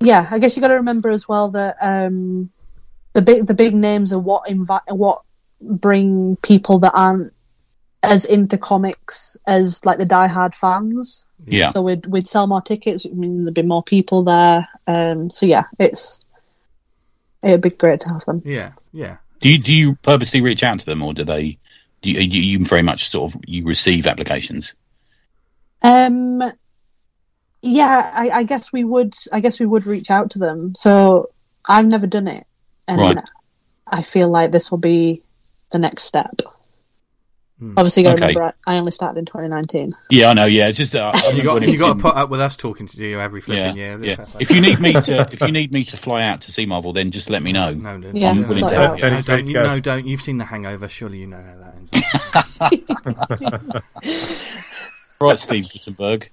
Yeah, I guess you got to remember as well that um, the big the big names are what invi- what bring people that aren't as into comics as, like, the diehard fans. Yeah. So we'd, we'd sell more tickets, which means there'd be more people there. Um, so, yeah, it's it'd be great to have them. Yeah, yeah. Do you, do you purposely reach out to them, or do they... Do you, you, you very much sort of you receive applications? Um, yeah, I, I guess we would. I guess we would reach out to them. So I've never done it, and right. I feel like this will be the next step. Hmm. Obviously, you got to okay. remember I only started in twenty nineteen. Yeah, I know. Yeah, it's just uh, you got you got to put up with us talking to you every flipping yeah, year. Yeah. Like if you need me to, if you need me to fly out to see Marvel, then just let me know. No, no, yeah, I'm willing to help. Don't, no, don't, you, no, don't. You've seen The Hangover. Surely you know how that ends. Right, Steve Guttenberg.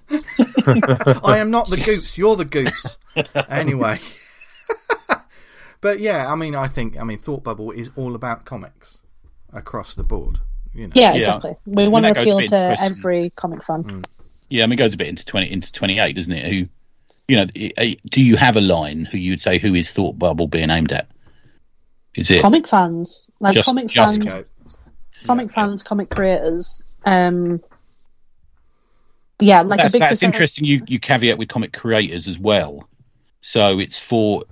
I am not the Goots. You're the Goots. Anyway, but yeah, I mean, I think I mean, Thought Bubble is all about comics across the board. You know. Yeah, exactly. We yeah. want to appeal to every comic fan. Mm. Yeah, I mean, it goes a bit into twenty into twenty eight, doesn't it? Who, you know, do you have a line who you'd say who is Thought Bubble being aimed at? Is it comic fans, like just, comic just fans, comic yeah. fans, comic creators? Um, yeah, like that's, a big that's percentage... interesting. You you caveat with comic creators as well, so it's for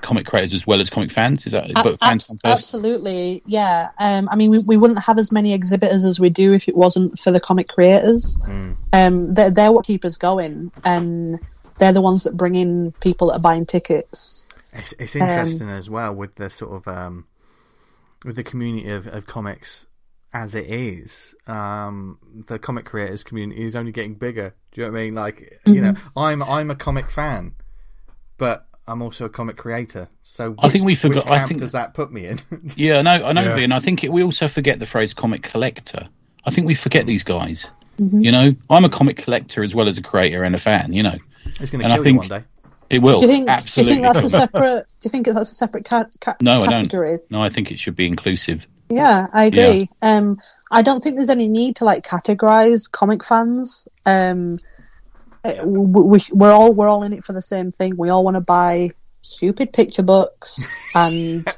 comic creators as well as comic fans, is that but fans Ab- absolutely yeah um I mean we, we wouldn't have as many exhibitors as we do if it wasn't for the comic creators. mm. um they're, they're what keep us going, and they're the ones that bring in people that are buying tickets. It's, it's interesting um, as well with the sort of um with the community of, of comics as it is. Um the comic creators community is only getting bigger, do you know what I mean? Like mm-hmm. you know, I'm I'm a comic fan, but I'm also a comic creator, so which, I think we forgot. Which camp I think does that put me in? yeah, no, I know, yeah. and I think it, we also forget the phrase comic collector. I think we forget these guys. Mm-hmm. You know, I'm a comic collector as well as a creator and a fan. You know, it's going to kill I think you one day. It will. Do you think, absolutely. Do you think that's a separate? Do you think that's a separate ca- ca- no, category? No, I don't. No, I think it should be inclusive. Yeah, I agree. Yeah. Um, I don't think there's any need to like categorize comic fans. Um, Yeah. We, we're all we're all in it for the same thing. We all want to buy stupid picture books, and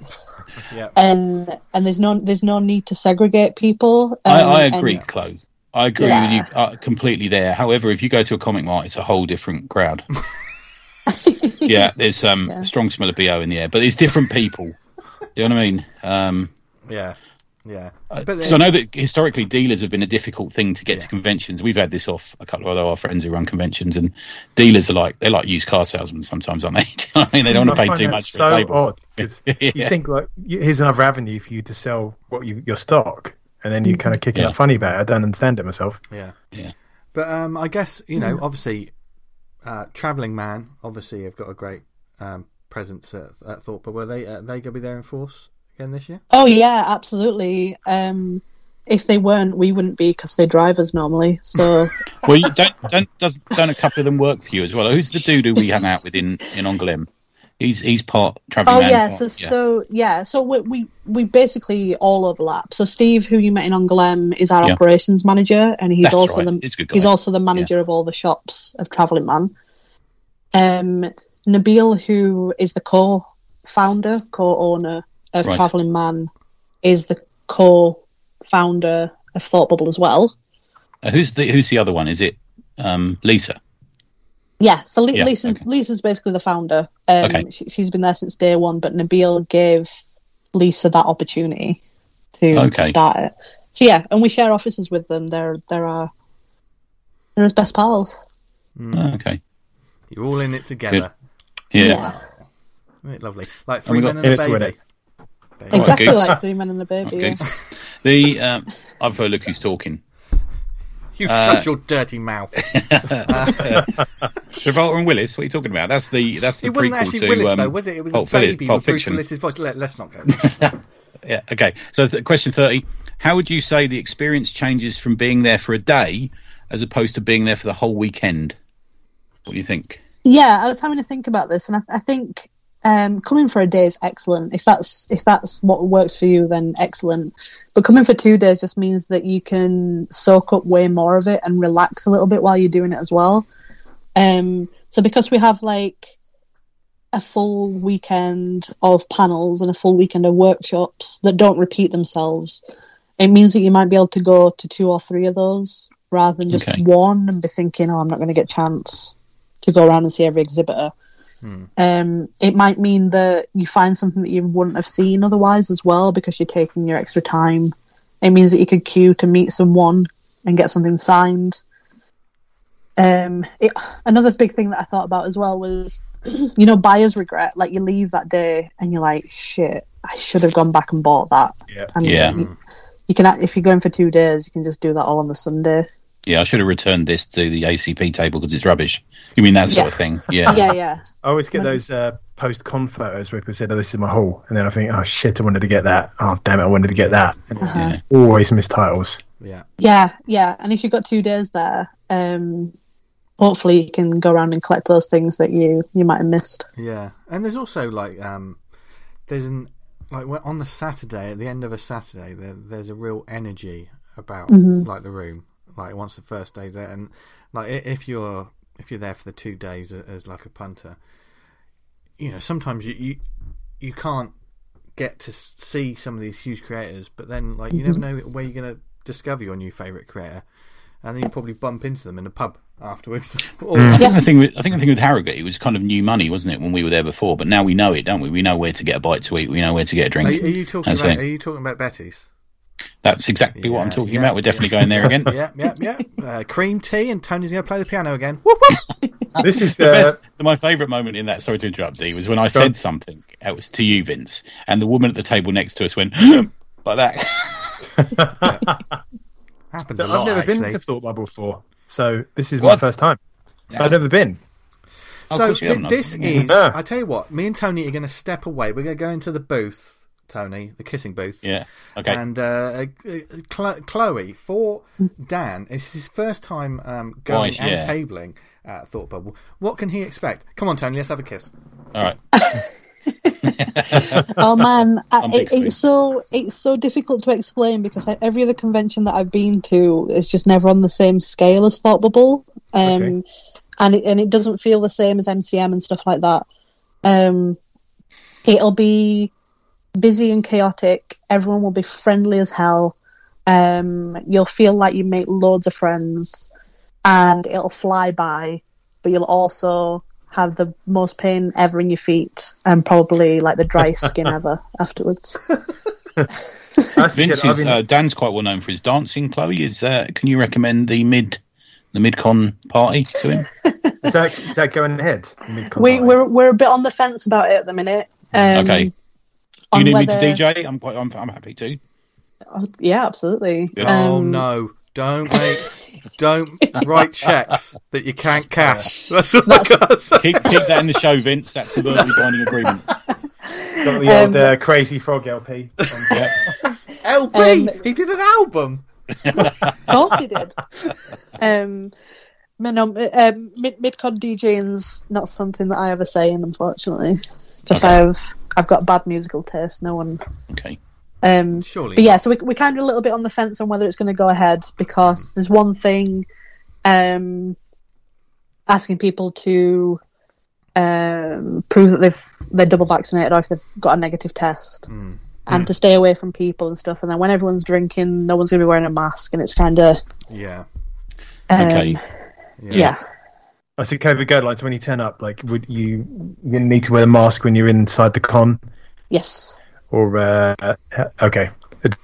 yeah. and and there's no there's no need to segregate people. Um, I, I agree, and, Chloe. I agree yeah. with you uh, completely there. However, if you go to a Comic Mart, it's a whole different crowd. yeah, there's um yeah. strong smell of B O in the air, but it's different people. You know what I mean? Um, yeah. Yeah, because I know that historically dealers have been a difficult thing to get yeah. to conventions. We've had this off a couple of other our friends who run conventions, and dealers are like they're like used car salesmen sometimes, aren't they? I mean, they don't want to pay too much. For so a table. Odd. yeah. You think like here's another avenue for you to sell what you, your stock, and then you kind of kicking yeah. up funny about it. I don't understand it myself. Yeah, yeah. But um, I guess you know, obviously, uh, Travelling Man obviously have got a great um, presence at, at Thought, but were they uh, they going to be there in force? again this year? Oh yeah, absolutely. Um, if they weren't, we wouldn't be because they drive us normally. So well, you don't don't doesn't don't a couple of them work for you as well? Who's the dude who we hang out with in in Angoulême? He's he's part traveling. Oh man, yeah, part, so yeah. so yeah, so we, we we basically all overlap. So Steve, who you met in Angoulême, is our yeah. operations manager, and he's That's also right. the he's, he's also the manager yeah. of all the shops of Travelling Man. Um, Nabil, who is the co-founder, co-owner of right. Travelling Man, is the co-founder of Thought Bubble as well. Uh, who's the who's the other one? Is it um, Lisa? Yeah, so yeah, Lisa's, okay. Lisa's basically the founder. Um, okay. she, she's been there since day one, but Nabil gave Lisa that opportunity to, okay. to start it. So yeah, and we share offices with them. They're they're our they're his best pals. Mm. Okay, you're all in it together. Good. Yeah, yeah. Lovely, like three men and a baby. Exactly like three men and a baby. The um, I've heard. Look who's talking. You uh, shut your dirty mouth. uh, Travolta and Willis, what are you talking about? That's the that's the it wasn't prequel actually to, Willis, um, though, was it? It was Pulp a baby Pulp with Fiction. Bruce Willis's voice. Let, let's not go. Yeah. Okay. So, th- question thirty: how would you say the experience changes from being there for a day as opposed to being there for the whole weekend? What do you think? Yeah, I was having to think about this, and I, I think um, coming for a day is excellent. If that's if that's what works for you, then excellent. But coming for two days just means that you can soak up way more of it and relax a little bit while you're doing it as well. Um, so because we have like a full weekend of panels and a full weekend of workshops that don't repeat themselves, it means that you might be able to go to two or three of those rather than just okay. one and be thinking, oh, I'm not going to get a chance to go around and see every exhibitor. Hmm. Um, it might mean that you find something that you wouldn't have seen otherwise as well because you're taking your extra time. It means that you could queue to meet someone and get something signed. Um, it, another big thing that I thought about as well was, you know, buyer's regret. Like you leave that day and you're like, shit, I should have gone back and bought that. Yeah. And yeah. You, you can, if you're going for two days, you can just do that all on the Sunday. Yeah, I should have returned this to the A C P table because it's rubbish. You mean that sort yeah. of thing? Yeah, yeah, yeah. I always get those uh, post-con photos where people say, "Oh, this is my haul," and then I think, "Oh shit, I wanted to get that." Oh damn it, I wanted to get that. And uh-huh. yeah. Always miss titles. Yeah, yeah, yeah. And if you've got two days there, um, hopefully you can go around and collect those things that you, you might have missed. Yeah, and there's also like um, there's an like on the Saturday at the end of a Saturday, there, there's a real energy about mm-hmm. like the room. Like once the first day's there, and like if you're if you're there for the two days as like a punter, you know sometimes you you, you can't get to see some of these huge creators, but then like you mm-hmm. never know where you're going to discover your new favourite creator, and then you probably bump into them in a pub afterwards. or, I think yeah. the thing with, I think the thing with Harrogate, it was kind of new money, wasn't it, when we were there before? But now we know it, don't we? We know where to get a bite to eat. We know where to get a drink. Are, are you talking about? Are you talking about Betty's? That's exactly yeah, what I'm talking yeah, about. We're definitely yeah. going there again. yeah, yeah, yeah. Uh, cream tea, and Tony's going to play the piano again. Whoop, whoop. This is uh... best, my favourite moment in that. Sorry to interrupt, Dee. Was when I said something. It was to you, Vince, and the woman at the table next to us went like that. yeah. Happens so a lot. I've never actually. been to Thought Bubble before, so this is what? my first time. Yeah. I've never been. Oh, so th- this is. Yeah. I tell you what, me and Tony are going to step away. We're going to go into the booth. Tony, the kissing booth. Yeah. Okay. And uh, Chloe for Dan. It's his first time um, going Gosh, and yeah. tabling at Thought Bubble. What can he expect? Come on, Tony. Let's have a kiss. All right. oh man, I, it, it's so it's so difficult to explain because every other convention that I've been to is just never on the same scale as Thought Bubble, um, okay. and it, and it doesn't feel the same as M C M and stuff like that. Um, it'll be. Busy and chaotic. Everyone will be friendly as hell. Um, you'll feel like you make loads of friends, and it'll fly by. But you'll also have the most pain ever in your feet, and probably like the driest skin ever afterwards. Vince is, uh, Dan's quite well known for his dancing. Chloe is. Uh, can you recommend the mid the midcon party to him? is, that, is that going ahead? We, we're we're a bit on the fence about it at the minute. Um, okay. Do you need whether... me to D J? I'm quite. I'm, I'm happy to. Oh, yeah, absolutely. Yeah. Um... Oh no! Don't make. don't write checks that you can't cash. That's all. That's... I keep, keep that in the show, Vince. That's a verbally binding agreement. Got the um, old uh, Crazy Frog L P. L P? Um, he did an album! Of course he did. Um, um, Mid-Con DJing's not something that I ever say in, unfortunately. Because okay. I've I've got bad musical taste. No one... Okay. Um, Surely. But yeah, so we, we're kind of a little bit on the fence on whether it's going to go ahead, because there's one thing... Um, asking people to um, prove that they've they're double vaccinated or if they've got a negative test, mm. and mm. to stay away from people and stuff. And then when everyone's drinking, no one's going to be wearing a mask, and it's kind of yeah, um, okay, yeah. yeah. I see COVID guidelines when you turn up. Like, would you you need to wear a mask when you're inside the con? Yes. Or uh, okay,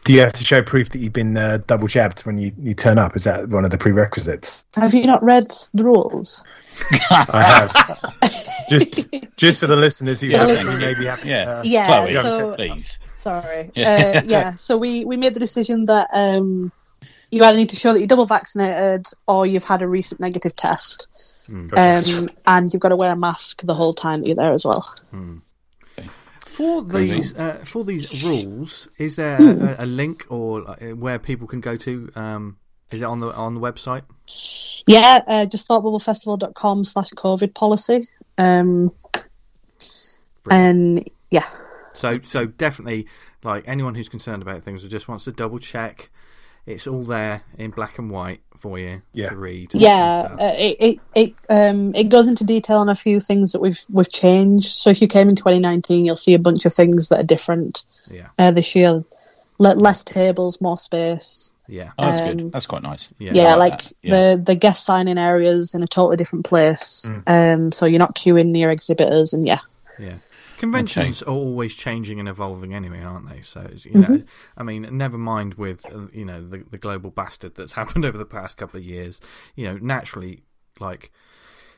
do you have to show proof that you've been uh, double jabbed when you, you turn up? Is that one of the prerequisites? Have you not read the rules? I have. just just for the listeners who yeah, listen. Maybe haven't. Yeah, uh, yeah Chloe, so, please. Sorry. Yeah. Uh, yeah, so we, we made the decision that um, you either need to show that you're double vaccinated or you've had a recent negative test. Mm. Um, and you've got to wear a mask the whole time that you're there as well. Mm. For these uh, for these rules, is there a, a link or uh, where people can go to? Um, is it on the on the website? Yeah, uh, just thoughtbubblefestival.com slash COVID policy. Um, and yeah. So so definitely, like, anyone who's concerned about things or just wants to double check, it's all there in black and white for you yeah. to read. Yeah, uh, it it it, um, it goes into detail on a few things that we've we've changed. So if you came in twenty nineteen, you'll see a bunch of things that are different. Yeah, uh, this year, L- less tables, more space. Yeah, oh, that's um, good. That's quite nice. Yeah, yeah like, like yeah. the the guest signing areas in a totally different place. Mm. Um, so you're not queuing near exhibitors, and yeah, yeah. Conventions okay. are always changing and evolving anyway, aren't they? So, you know, mm-hmm. I mean, never mind with, you know, the, the global bastard that's happened over the past couple of years. You know, naturally, like,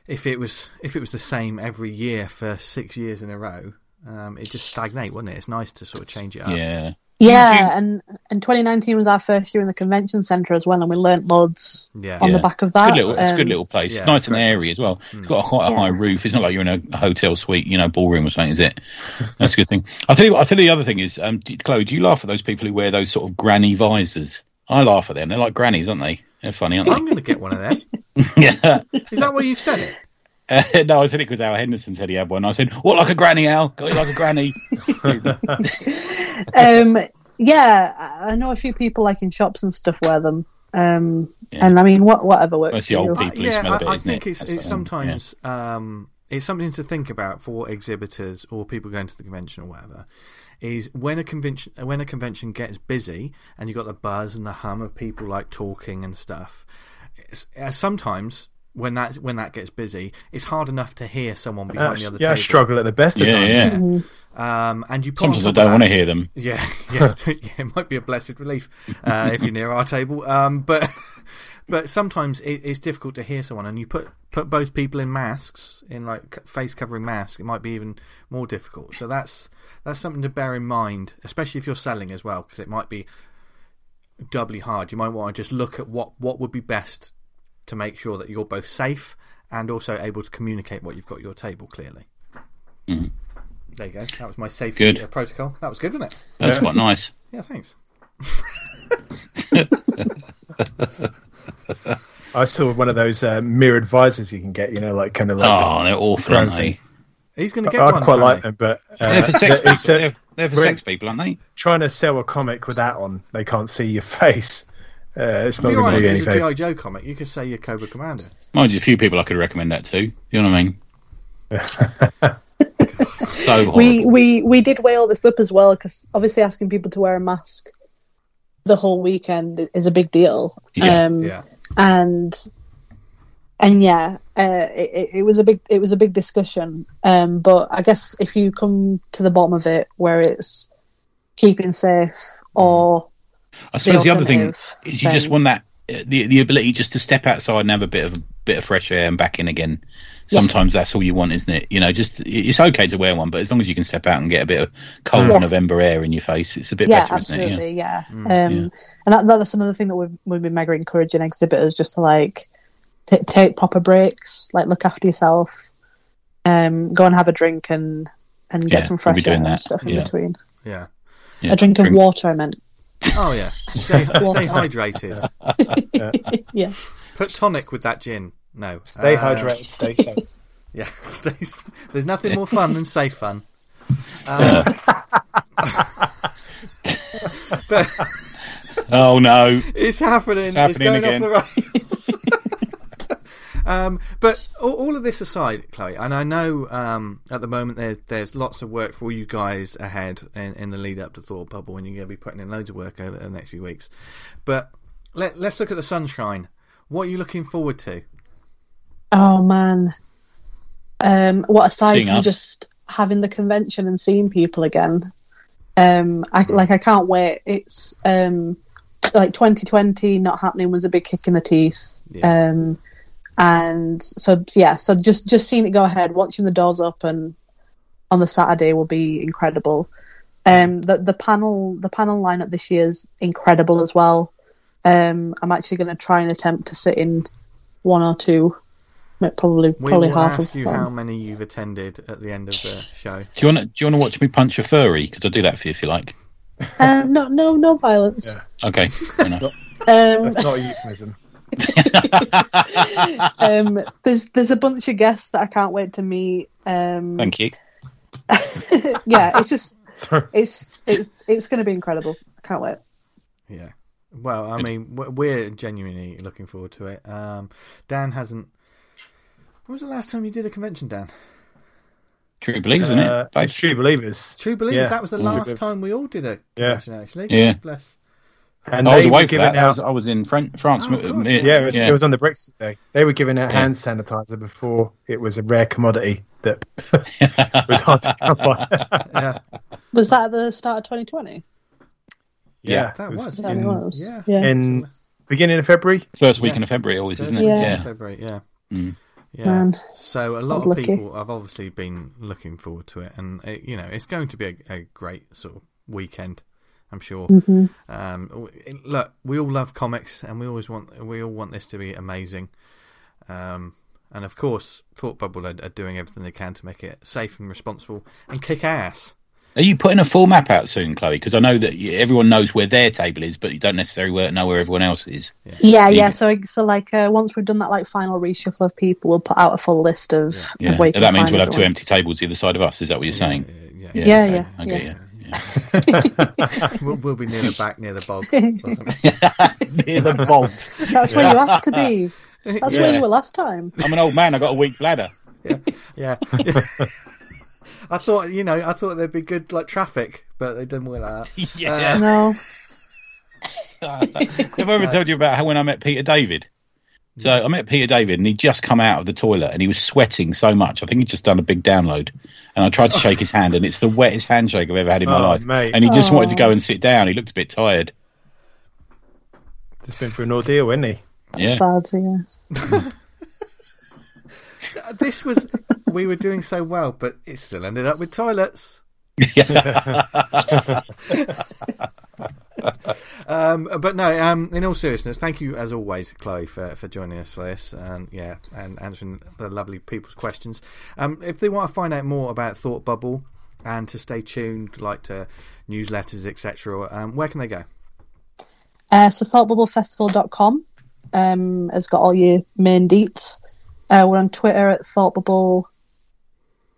if it was if it was the same every year for six years in a row, um, it'd just stagnate, wouldn't it? It's nice to sort of change it up. Yeah. Yeah, and, and twenty nineteen was our first year in the convention centre as well, and we learnt loads yeah. on yeah. the back of that. It's a good little, it's a good little place. Yeah, it's nice and airy as well. It's got a quite a yeah. high roof. It's not like you're in a hotel suite, you know, ballroom or something, is it? That's a good thing. I'll tell you I'll tell you the other thing is, um, Chloe, do you laugh at those people who wear those sort of granny visors? I laugh at them. They're like grannies, aren't they? They're funny, aren't they? I'm going to get one of them. yeah. Is that what you've said it? Uh, no, I said it because Al Henderson said he had one. I said, what, like a granny, Al? Got you like a granny. um, yeah, I know a few people, like, in shops and stuff wear them. Um, yeah. And, I mean, what whatever works well, it's the for old you. People who yeah, smell I, a bit, I isn't think it? It's, it's sometimes yeah. um, it's something to think about for exhibitors or people going to the convention or whatever, is when a convention when a convention gets busy and you've got the buzz and the hum of people, like, talking and stuff, it's, uh, sometimes... When that when that gets busy, it's hard enough to hear someone behind uh, the other yeah, table. Yeah, I struggle at the best of yeah, times. Yeah. Mm-hmm. Um, and you sometimes I don't that. want to hear them. Yeah, yeah, yeah, it might be a blessed relief uh, if you're near our table. Um, but but sometimes it, it's difficult to hear someone, and you put, put both people in masks, in like face covering masks. It might be even more difficult. So that's that's something to bear in mind, especially if you're selling as well, because it might be doubly hard. You might want to just look at what, what would be best to make sure that you're both safe and also able to communicate what you've got at your table clearly. Mm. There you go. That was my safety good. protocol. That was good, wasn't it? That's yeah. quite nice. Yeah, thanks. I saw one of those uh, mirrored visors you can get, you know, like kind of like... Oh, they're awful, aren't they? He's going to get I, one. I quite like they? them, but... Uh, they're for sex people, they're, they're for sex people, aren't they? Trying to sell a comic with that on, they can't see your face. Uh, it's not going to be anything. It's a G I. Joe comic. You could say you're Cobra Commander. Mind you, a few people I could recommend that to. You know what I mean? so horrible. we we we did weigh all this up as well, because obviously asking people to wear a mask the whole weekend is a big deal. Yeah. Um, yeah. And and yeah, uh, it, it was a big it was a big discussion. Um, but I guess if you come to the bottom of it, where it's keeping safe or I suppose the, the other thing is you thing. just want that the the ability just to step outside and have a bit of a bit of fresh air and back in again. Sometimes yeah. that's all you want, isn't it? You know, just it's okay to wear one, but as long as you can step out and get a bit of cold yeah. November air in your face, it's a bit yeah, better, absolutely, isn't it? Yeah, absolutely. Yeah. Um, yeah, and that, that's another thing that we've we've been mega encouraging exhibitors just to like t- take proper breaks, like look after yourself, um, go and have a drink and and get yeah, some fresh we'll air and stuff in yeah. between. Yeah. yeah. A drink of drink. water, I meant. Oh, yeah. Stay, stay hydrated. yeah. Put tonic with that gin. No. Stay uh, hydrated, stay safe. Yeah. Stay, st- there's nothing more fun than safe fun. Um, but, oh, no. It's happening. It's happening it's going again. Off the rails. um, but all, all of this aside, Chloe, and I know um, at the moment there's, there's lots of work for you guys ahead in, in the lead up to Thought Bubble, and you're going to be putting in loads of work over the next few weeks. But let, let's look at the sunshine. What are you looking forward to? Oh, man. Um, what well, aside seeing from us. Just having the convention and seeing people again. Um, I, like, I can't wait. It's um, like twenty twenty not happening was a big kick in the teeth. Yeah. Um, and so, yeah, so just, just seeing it go ahead, watching the doors open on the Saturday will be incredible. Um, the, the panel, the panel lineup this year is incredible as well. Um, I'm actually going to try and attempt to sit in one or two. Probably, we probably will half ask of you fun. How many you've attended at the end of the show. Do you want to? Do you want to watch me punch a furry? Because I'll do that for you if you like. Um, no, no, no violence. Yeah. Okay, fair enough. um, That's not a euphemism. um, there's there's a bunch of guests that I can't wait to meet. Um, Thank you. yeah, it's just it's it's it's going to be incredible. I can't wait. Yeah. Well, I mean, we're genuinely looking forward to it. Um, Dan hasn't. When was the last time you did a convention, Dan? True Believers, uh, isn't it? It's True Believers. True Believers. Yeah. That was the last time we all did a convention, yeah. actually. Yeah. Bless. And I was away for that. Out... I, was, I was in France. Oh, yeah, it was, yeah, it was on the Brexit day. They were giving out yeah. hand sanitizer before it was a rare commodity that was hard to come by. yeah. Was that at the start of twenty twenty? Yeah, yeah that was. was, in, that was. Yeah. In yeah. beginning of February? First weekend yeah. of February always, First isn't it? Yeah. yeah. February, yeah. Mm. Yeah, Man, so a lot of people have obviously been looking forward to it, and it, you know it's going to be a, a great sort of weekend, I'm sure. Mm-hmm. Um, look, we all love comics, and we always want we all want this to be amazing. Um, and of course, Thought Bubble are, are doing everything they can to make it safe and responsible and kick ass. Are you putting a full map out soon, Chloe? Because I know that everyone knows where their table is, but you don't necessarily know where everyone else is. Yeah, yeah. yeah. So, so like uh, once we've done that, like final reshuffle of people, we'll put out a full list of. Yeah. Of yeah. So that means we'll have two empty tables either side of us. Is that what you're yeah, saying? Yeah, yeah, yeah. yeah, okay. yeah. Okay, yeah. yeah. we'll, we'll be near the back, near the bog. near the bolt. That's yeah. where you asked to be. That's yeah. where you were last time. I'm an old man. I got a weak bladder. Yeah. yeah. I thought, you know, I thought there'd be good like traffic, but they didn't work like that. Yeah, uh, no. Have I ever told you about how when I met Peter David? So I met Peter David, and he'd just come out of the toilet, and he was sweating so much. I think he'd just done a big download, and I tried to shake his hand, and it's the wettest handshake I've ever had in my oh, life. Mate. And he just Aww. wanted to go and sit down. He looked a bit tired. Just been through an ordeal, isn't he? That's yeah. sad, yeah. This was we were doing so well, but it still ended up with toilets. um, but no, um, in all seriousness, thank you as always, Chloe, for, for joining us for this, and yeah, and answering the lovely people's questions. Um, if they want to find out more about Thought Bubble and to stay tuned, like to newsletters, et cetera, um, where can they go? Uh, so thought bubble festival dot com um, has got all your main deets. Uh, we're on Twitter at Thought Bubble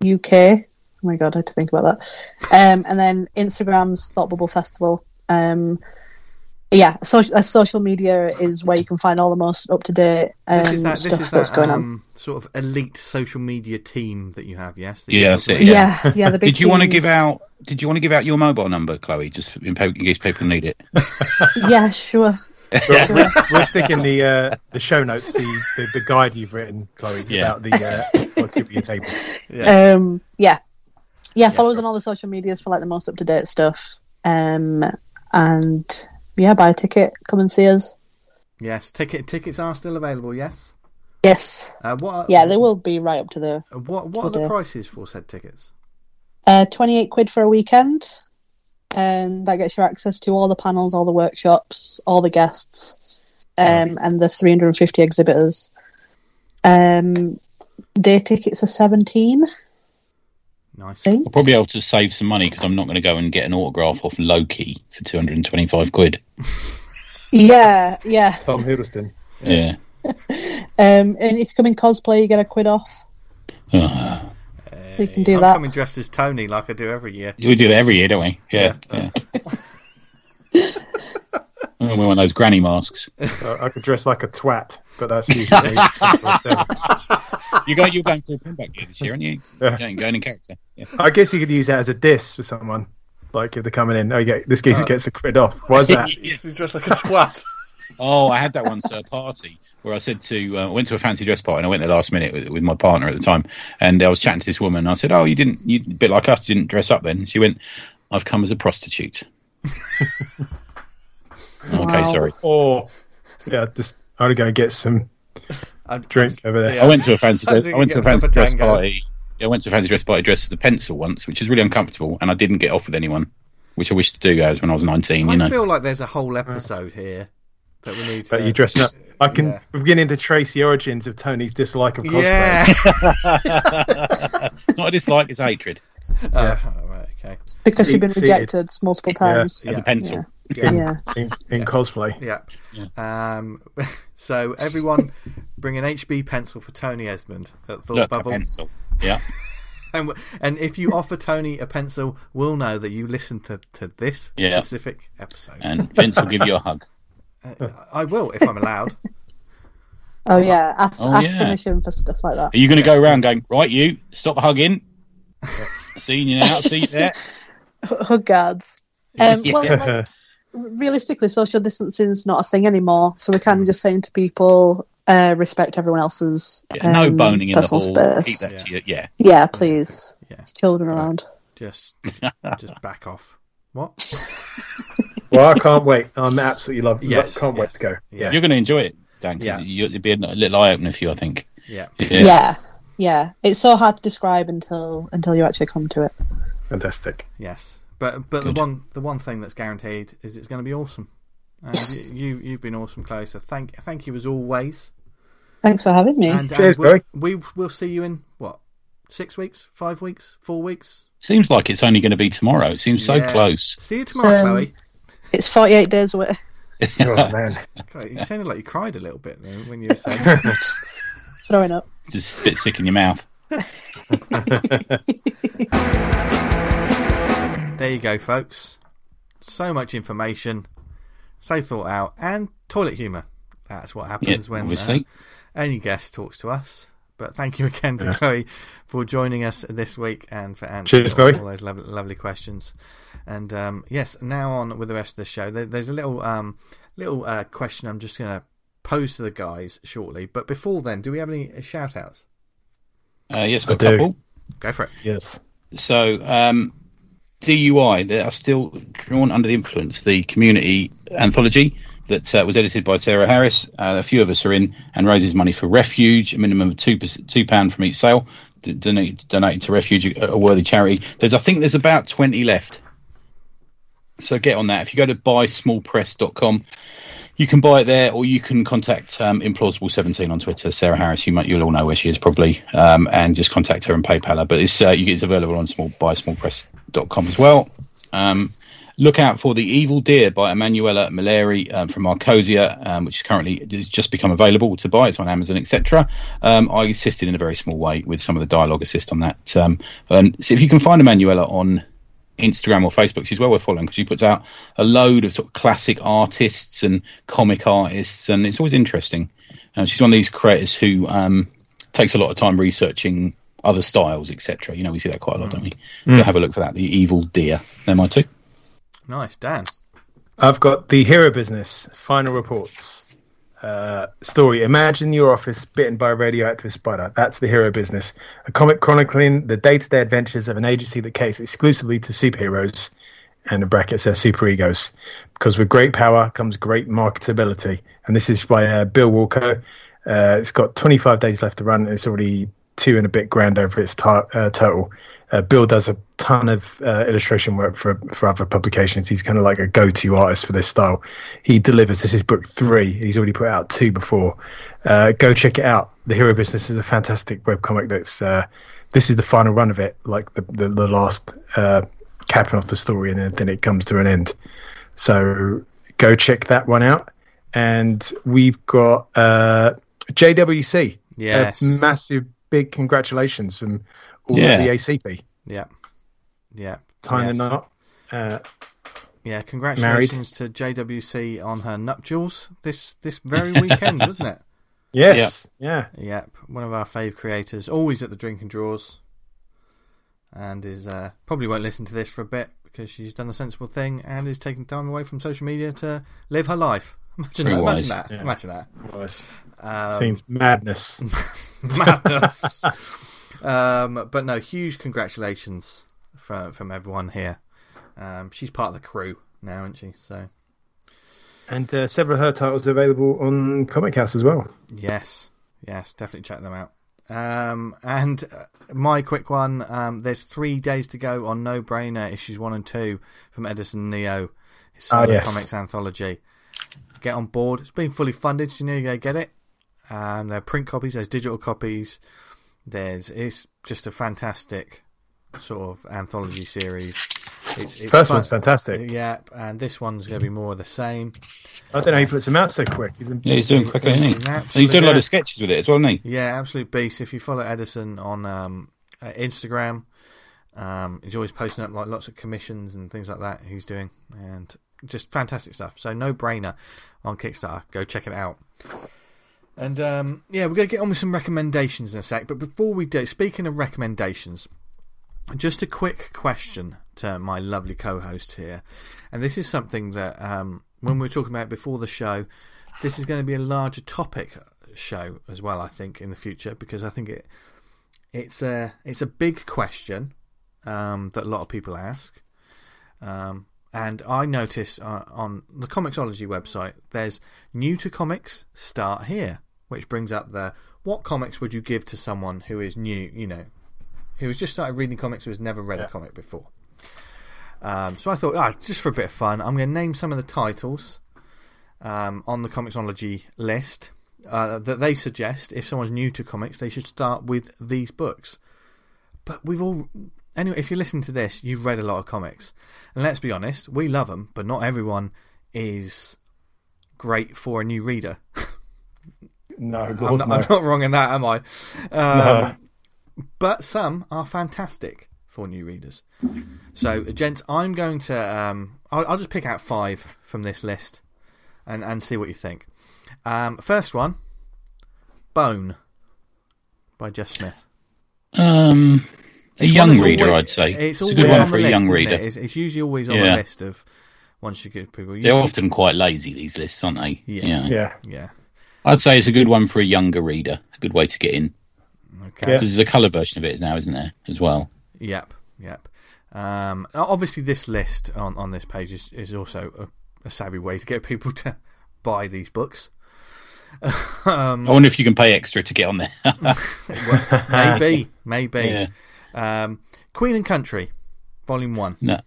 U K. Oh my god, I had to think about that. Um, and then Instagram's Thought Bubble Festival. Um, yeah, so, uh, social media is where you can find all the most up to date um, stuff that's going on. This is that, this is that um, sort of elite social media team that you have. Yes, that yeah, that's it. Yeah, yeah. yeah the big did you team. want to give out? Did you want to give out your mobile number, Chloe, just in case people need it? yeah, sure. we'll, we'll stick in the uh, the show notes the, the, the guide you've written, Chloe, yeah. about the uh, what could be a table. Yeah. Um, yeah, yeah. Follow yeah, us on all the social medias for like the most up to date stuff. Um, and yeah, buy a ticket, come and see us. Yes, ticket tickets are still available. Yes. Yes. Uh, what are, yeah, they will be right up to the. What What are the, the prices for said tickets? Uh, twenty-eight quid for a weekend. And that gets you access to all the panels, all the workshops, all the guests, um, and the three hundred fifty exhibitors. Um, day tickets are seventeen. Nice. I'll probably be able to save some money because I'm not going to go and get an autograph off Loki for two hundred twenty-five quid. Yeah, yeah. Tom Hiddleston. Yeah. Um, and if you come in cosplay, you get a quid off. Uh, you can do I'm that. I'm coming dressed as Tony like I do every year. We do it every year, don't we? Yeah. yeah. yeah. We want those granny masks. So I could dress like a twat, but that's usually you're going. You're going for a comeback year this year, aren't you? Yeah. You're going in character. Yeah. I guess you could use that as a diss for someone. Like if they're coming in, oh, you get, this geezer oh. gets a quid off. Why's that? Yes, he's dressed like a twat. Oh, I had that once at a party where I said to, uh, I went to a fancy dress party and I went there last minute with, with my partner at the time, and I was chatting to this woman. And I said, "Oh, you didn't, you a bit like us, you didn't dress up then." She went, "I've come as a prostitute." Wow. Okay, sorry. Oh, yeah, just I to go get some drink over there. Yeah. I went to a fancy dress. I, I went to a fancy dress party. I went to a fancy dress party dressed as a pencil once, which is really uncomfortable, and I didn't get off with anyone, which I wish to do, guys, when I was nineteen. I you know? feel like there's a whole episode here that we need. But to... you dress up. I can. Yeah. We're beginning to trace the origins of Tony's dislike of cosplay. Yeah. It's not a dislike; it's hatred. Oh, yeah. oh, right, okay. It's because it's you've been rejected seated. multiple times yeah. as yeah. a pencil. Yeah. In, yeah. in, in yeah. cosplay. Yeah. yeah. Um, so everyone bring an H B pencil for Tony Esmond at Thought Look, Bubble. A pencil. Yeah. and and if you offer Tony a pencil, we'll know that you listened to, to this yeah. specific episode. And Vince will give you a hug. Uh, I will if I'm allowed. Oh yeah, ask, oh, ask yeah. permission for stuff like that. Are you going to yeah. go around going, right, you stop hugging? Seeing you now, see you there. Hug guards. Um, yeah. Well, like, realistically, social distancing is not a thing anymore, so we can just say to people, uh, respect everyone else's um, yeah, no boning in the hall. Keep that yeah. to you. Yeah, yeah, please. Yeah. There's children around. Just, just back off. What? Well, I can't wait. I'm absolutely loving. Yes, can't yes. wait to go. Yeah. You're going to enjoy it, Dan. Yeah, it'd be a little eye opener for you, I think. Yeah. yeah, yeah, yeah. It's so hard to describe until until you actually come to it. Fantastic. Yes. But but Good. the one the one thing that's guaranteed is it's going to be awesome. And yes. you, you you've been awesome, Chloe. So thank thank you as always. Thanks for having me. And, Cheers, and we'll, we we'll see you in what six weeks, five weeks, four weeks. Seems like it's only going to be tomorrow. It seems yeah. so close. See you tomorrow, um, Chloe. It's forty-eight days away. Oh man, Chloe, you sounded like you cried a little bit there when you were saying that. Throwing up. Just a bit sick in your mouth. There you go, folks. So much information, so thought out, and toilet humour. That's what happens yep, when uh, any guest talks to us. But thank you again to yeah. Chloe for joining us this week and for answering Cheers, all, all those lovely, lovely questions. And um, yes, now on with the rest of the show. There, there's a little um, little uh, question I'm just going to pose to the guys shortly. But before then, do we have any shout-outs? Uh, yes, got a couple. Go for it. Yes. So... Um, D U I, they are still drawn under the influence. The community anthology that uh, was edited by Sarah Harris. Uh, a few of us are in and raises money for Refuge, a minimum of two two pound from each sale, donated donated to Refuge, a worthy charity. There's, I think, there's about twenty left. So get on that. If you go to buy small press dot com, you can buy it there, or you can contact um, Implausible seventeen on Twitter. Sarah Harris, you might, you'll all know where she is probably, um, and just contact her and PayPal her. But it's uh, you, it's available on small, buy small press dot com as well. Um, look out for The Evil Deer by Emanuela Milleri um, from Arcosia, um, which is currently has just become available to buy. It's on Amazon, et cetera. Um, I assisted in a very small way with some of the dialogue assist on that. Um, and so if you can find Emanuela on Instagram or Facebook, she's well worth following because she puts out a load of sort of classic artists and comic artists, and it's always interesting. And uh, she's one of these creators who um takes a lot of time researching other styles, etc. You know, we see that quite a lot, mm. don't we? mm. So have a look for that. The Evil Deer. They're my two. Nice. Dan, I've got The Hero Business Final Reports uh story. Imagine your office bitten by a radioactive spider. That's The Hero Business, a comic chronicling the day-to-day adventures of an agency that caters exclusively to superheroes, and the brackets are superegos, because with great power comes great marketability. And this is by uh, Bill Walker. Uh it's got twenty-five days left to run, and it's already two and a bit grand over its t- uh, total. Uh, Bill does a ton of uh, illustration work for for other publications. He's kind of like a go-to artist for this style. He delivers. This is book three. He's already put out two before. Uh, go check it out. The Hero Business is a fantastic webcomic that's uh, this is the final run of it, like the the, the last uh, capping off the story, and then, then it comes to an end. So go check that one out. And we've got uh, J W C. Yes. A massive, big congratulations from all yeah. of the A C P. Yeah. Yeah. Tying yes. the knot. Uh, yeah, congratulations married. to J W C on her nuptials this this very weekend, wasn't it? Yes. Yep. Yeah. Yep. One of our fave creators, always at the drink and draws, and is uh, probably won't listen to this for a bit because she's done the sensible thing and is taking time away from social media to live her life. Imagine that. Imagine that. Yeah. Imagine that. Um, Seems madness. madness. um, but no, huge congratulations from from everyone here. Um, she's part of the crew now, isn't she? So. And uh, several of her titles are available on Comichaus as well. Yes, yes, definitely check them out. Um, and my quick one, um, there's three days to go on No Brainer issues one and two from Edison Neo, his Silent oh, yes. Comics anthology. Get on board. It's been fully funded, so you know you go get it. Um, there are print copies, there's digital copies. There's it's just a fantastic sort of anthology series. It's, it's First fun. one's fantastic. Yeah, and this one's going to be more of the same. I don't know he puts them out so quick. He's in, yeah, he's doing quicker, isn't he? He's, an he's doing a lot of sketches with it as well, isn't he? Yeah, absolute beast. If you follow Edison on um, Instagram, um, he's always posting up like lots of commissions and things like that he's doing, and just fantastic stuff. So No Brainer on Kickstarter. Go check it out. And um, yeah, we're going to get on with some recommendations in a sec. But before we do, speaking of recommendations, just a quick question to my lovely co-host here, and this is something that um, when we were talking about before the show, this is going to be a larger topic show as well, I think, in the future, because I think it it's a it's a big question um, that a lot of people ask, um, and I notice uh, on the Comixology website there's new to comics, start here, which brings up the what comics would you give to someone who is new, you know, who has just started reading comics, who has never read yeah. a comic before. Um, so I thought, ah, just for a bit of fun, I'm going to name some of the titles um, on the Comixology list uh, that they suggest, if someone's new to comics, they should start with these books. But we've all... Anyway, if you listen to this, you've read a lot of comics. And let's be honest, we love them, but not everyone is great for a new reader. No, God, I'm not, no. I'm not wrong in that, am I? Um, no. But some are fantastic for new readers. So, gents, I'm going to... Um, I'll, I'll just pick out five from this list and, and see what you think. Um, first one, Bone by Jeff Smith. Um, a it's young reader, always, I'd say. It's, it's a good one for a list, young reader. It? It's, it's usually always on yeah. the list of ones you give people. You They're know. often quite lazy, these lists, aren't they? Yeah. yeah. Yeah. Yeah. I'd say it's a good one for a younger reader. A good way to get in. Okay. Yeah. There's a colour version of it now, isn't there, as well? Yep, yep. Um, obviously, this list on, on this page is, is also a, a savvy way to get people to buy these books. um, I wonder if you can pay extra to get on there. well, maybe, maybe. Yeah. Um, Queen and Country, Volume One. No,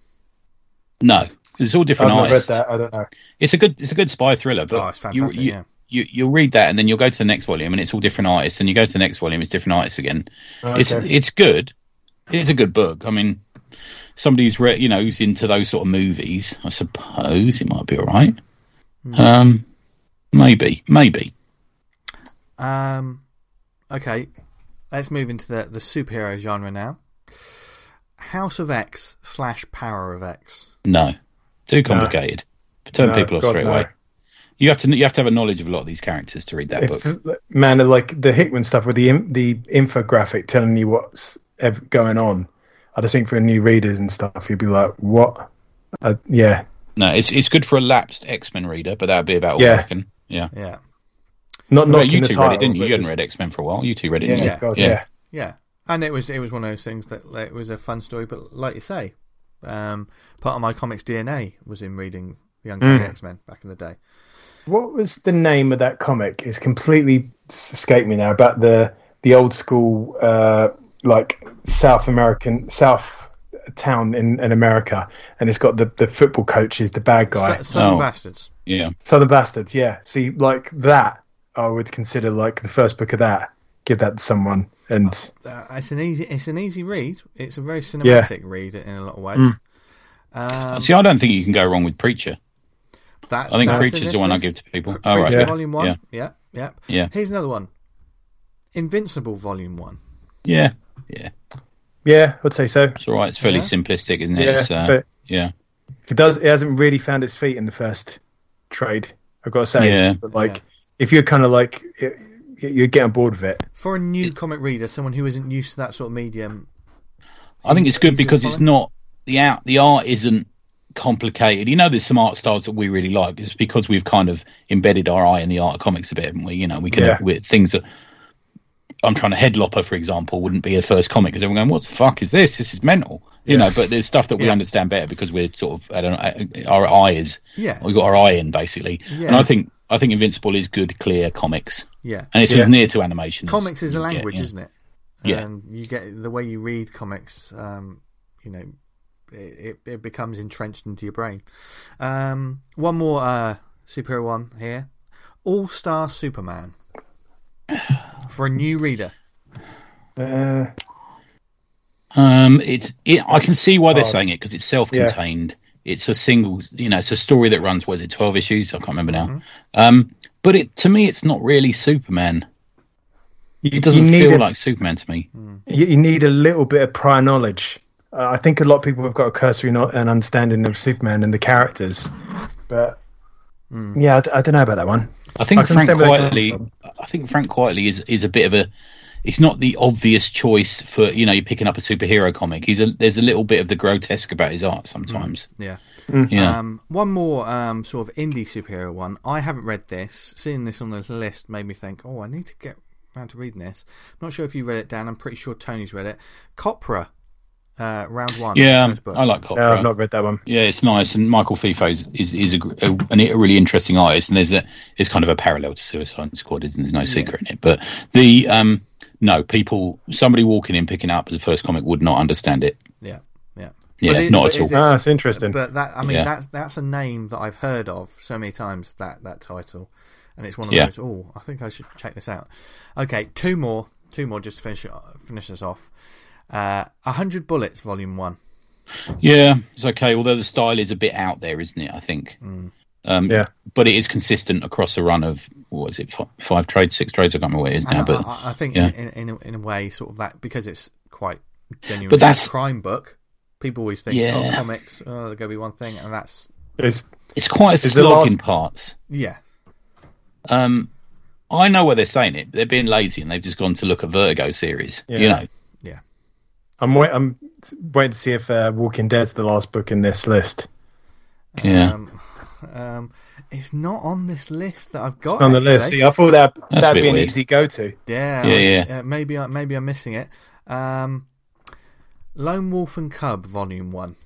no. It's all different I've artists. I've read that. I don't know. It's a good, it's a good spy thriller, but oh, it's fantastic. You, you, yeah. You, you'll read that and then you'll go to the next volume and it's all different artists, and you go to the next volume, it's different artists again. Okay. It's it's good. It's a good book. I mean, somebody who's re- you know who's into those sort of movies, I suppose it might be all right. Mm. Um, maybe, maybe. Um, okay, let's move into the the superhero genre now. House of X slash Power of X. No, too complicated. No. Turn no, people off God, straight away. No. You have to you have to have a knowledge of a lot of these characters to read that if, book. Man, like the Hickman stuff with the the infographic telling you what's going on. I just think for new readers and stuff, you'd be like, "What?" Uh, yeah. No, it's it's good for a lapsed X-Men reader, but that'd be about all yeah. I reckon. Yeah, yeah. Not well, not you two title, read it, didn't you? You hadn't just... read X-Men for a while. You two read it, yeah, didn't you? God, yeah. yeah, yeah. And it was it was one of those things that like, it was a fun story, but like you say, um, part of my comics D N A was in reading Young mm. X-Men back in the day. What was the name of that comic? It's completely escaped me now. About the the old school, uh, like South American South town in, in America, and it's got the, the football coach is the bad guy. S- Southern oh. Bastards, yeah. Southern Bastards, yeah. See, like that, I would consider like the first book of that. Give that to someone. and uh, it's an easy it's an easy read. It's a very cinematic yeah. read in a lot of ways. Mm. Um, See, I don't think you can go wrong with Preacher. That, I think Preacher's the one I give to people. Preacher, oh, right. yeah. Volume one. Yeah. yeah, yeah, yeah. Here's another one. Invincible Volume one. Yeah, yeah, yeah. I'd say so. It's all right. It's fairly yeah. simplistic, isn't it? Yeah, it's, uh, yeah. It does. It hasn't really found its feet in the first trade. I've got to say, yeah. but like, yeah. if you're kind of like, it, you're getting bored of it. For a new it, comic reader, someone who isn't used to that sort of medium, I think it's good because it's not the out the art isn't complicated. You know, there's some art styles that we really like. It's because we've kind of embedded our eye in the art of comics a bit, haven't we? You know, we can yeah. with things that. I'm trying to Headlopper, for example, wouldn't be a first comic because everyone going, "What the fuck is this? This is mental," you yeah. know. But there's stuff that we yeah. understand better because we're sort of, I don't know, our eye is, yeah, we got our eye in basically. Yeah. And I think, I think Invincible is good, clear comics. Yeah, and it's yeah. as near to animation. Comics is a language, get, yeah. isn't it? Yeah, and you get the way you read comics. Um, you know, it it becomes entrenched into your brain. Um, one more uh, superhero one here: All Star Superman. For a new reader, uh, um, it's it, I can see why they're oh, saying it because it's self-contained. Yeah. It's a single, you know, it's a story that runs. Was it twelve issues? I can't remember now. Mm-hmm. Um, but it to me, it's not really Superman. It doesn't feel a, like Superman to me. You, you need a little bit of prior knowledge. Uh, I think a lot of people have got a cursory not an understanding of Superman and the characters, but mm. yeah, I, I don't know about that one. I think I Frank Quietly. I think Frank Quietly is, is a bit of a. It's not the obvious choice for, you know, you're picking up a superhero comic. He's a there's a little bit of the grotesque about his art sometimes. Mm, yeah. Mm. yeah. Um, one more um, sort of indie superhero one. I haven't read this. Seeing this on the list made me think, oh, I need to get around to reading this. I'm not sure if you read it, Dan. I'm pretty sure Tony's read it. Copra. Uh, round one. Yeah, I like Copra. No, I've not read that one. Yeah, it's nice, and Michael Fifo is is, is a, a, a really interesting artist, and there's a it's kind of a parallel to Suicide Squad, isn't there's no secret yeah. in it. But the um, no people, somebody walking in picking up the first comic would not understand it. Yeah, yeah, yeah, it, not at all. It, no, it's interesting. But that I mean, yeah. that's that's a name that I've heard of so many times that that title, and it's one of yeah. those. Oh, I think I should check this out. Okay, two more, two more, just to finish finish this off. Uh, one hundred Bullets, Volume one. Yeah, it's okay, although the style is a bit out there, isn't it, I think? Mm. Um, yeah. But it is consistent across a run of, what is it, five, five trades, six trades? I can't remember what it is now. I, but I, I think yeah. in, in, in a way, sort of that, because it's quite genuine but that's, crime book, people always think, yeah. oh, comics, oh, there's going to be one thing, and that's... It's, it's quite a slog in parts. Yeah. Um, I know why they're saying it. They're being lazy, and they've just gone to look at Vertigo series, yeah. you know. I'm, wait, I'm waiting to see if uh, Walking Dead's the last book in this list. Yeah, um, um, it's not on this list that I've got. It's on the list. See, I thought that That's that'd be an weird. Easy go-to. Yeah, yeah, yeah. Uh, maybe, I, maybe I'm missing it. Um, Lone Wolf and Cub, Volume One.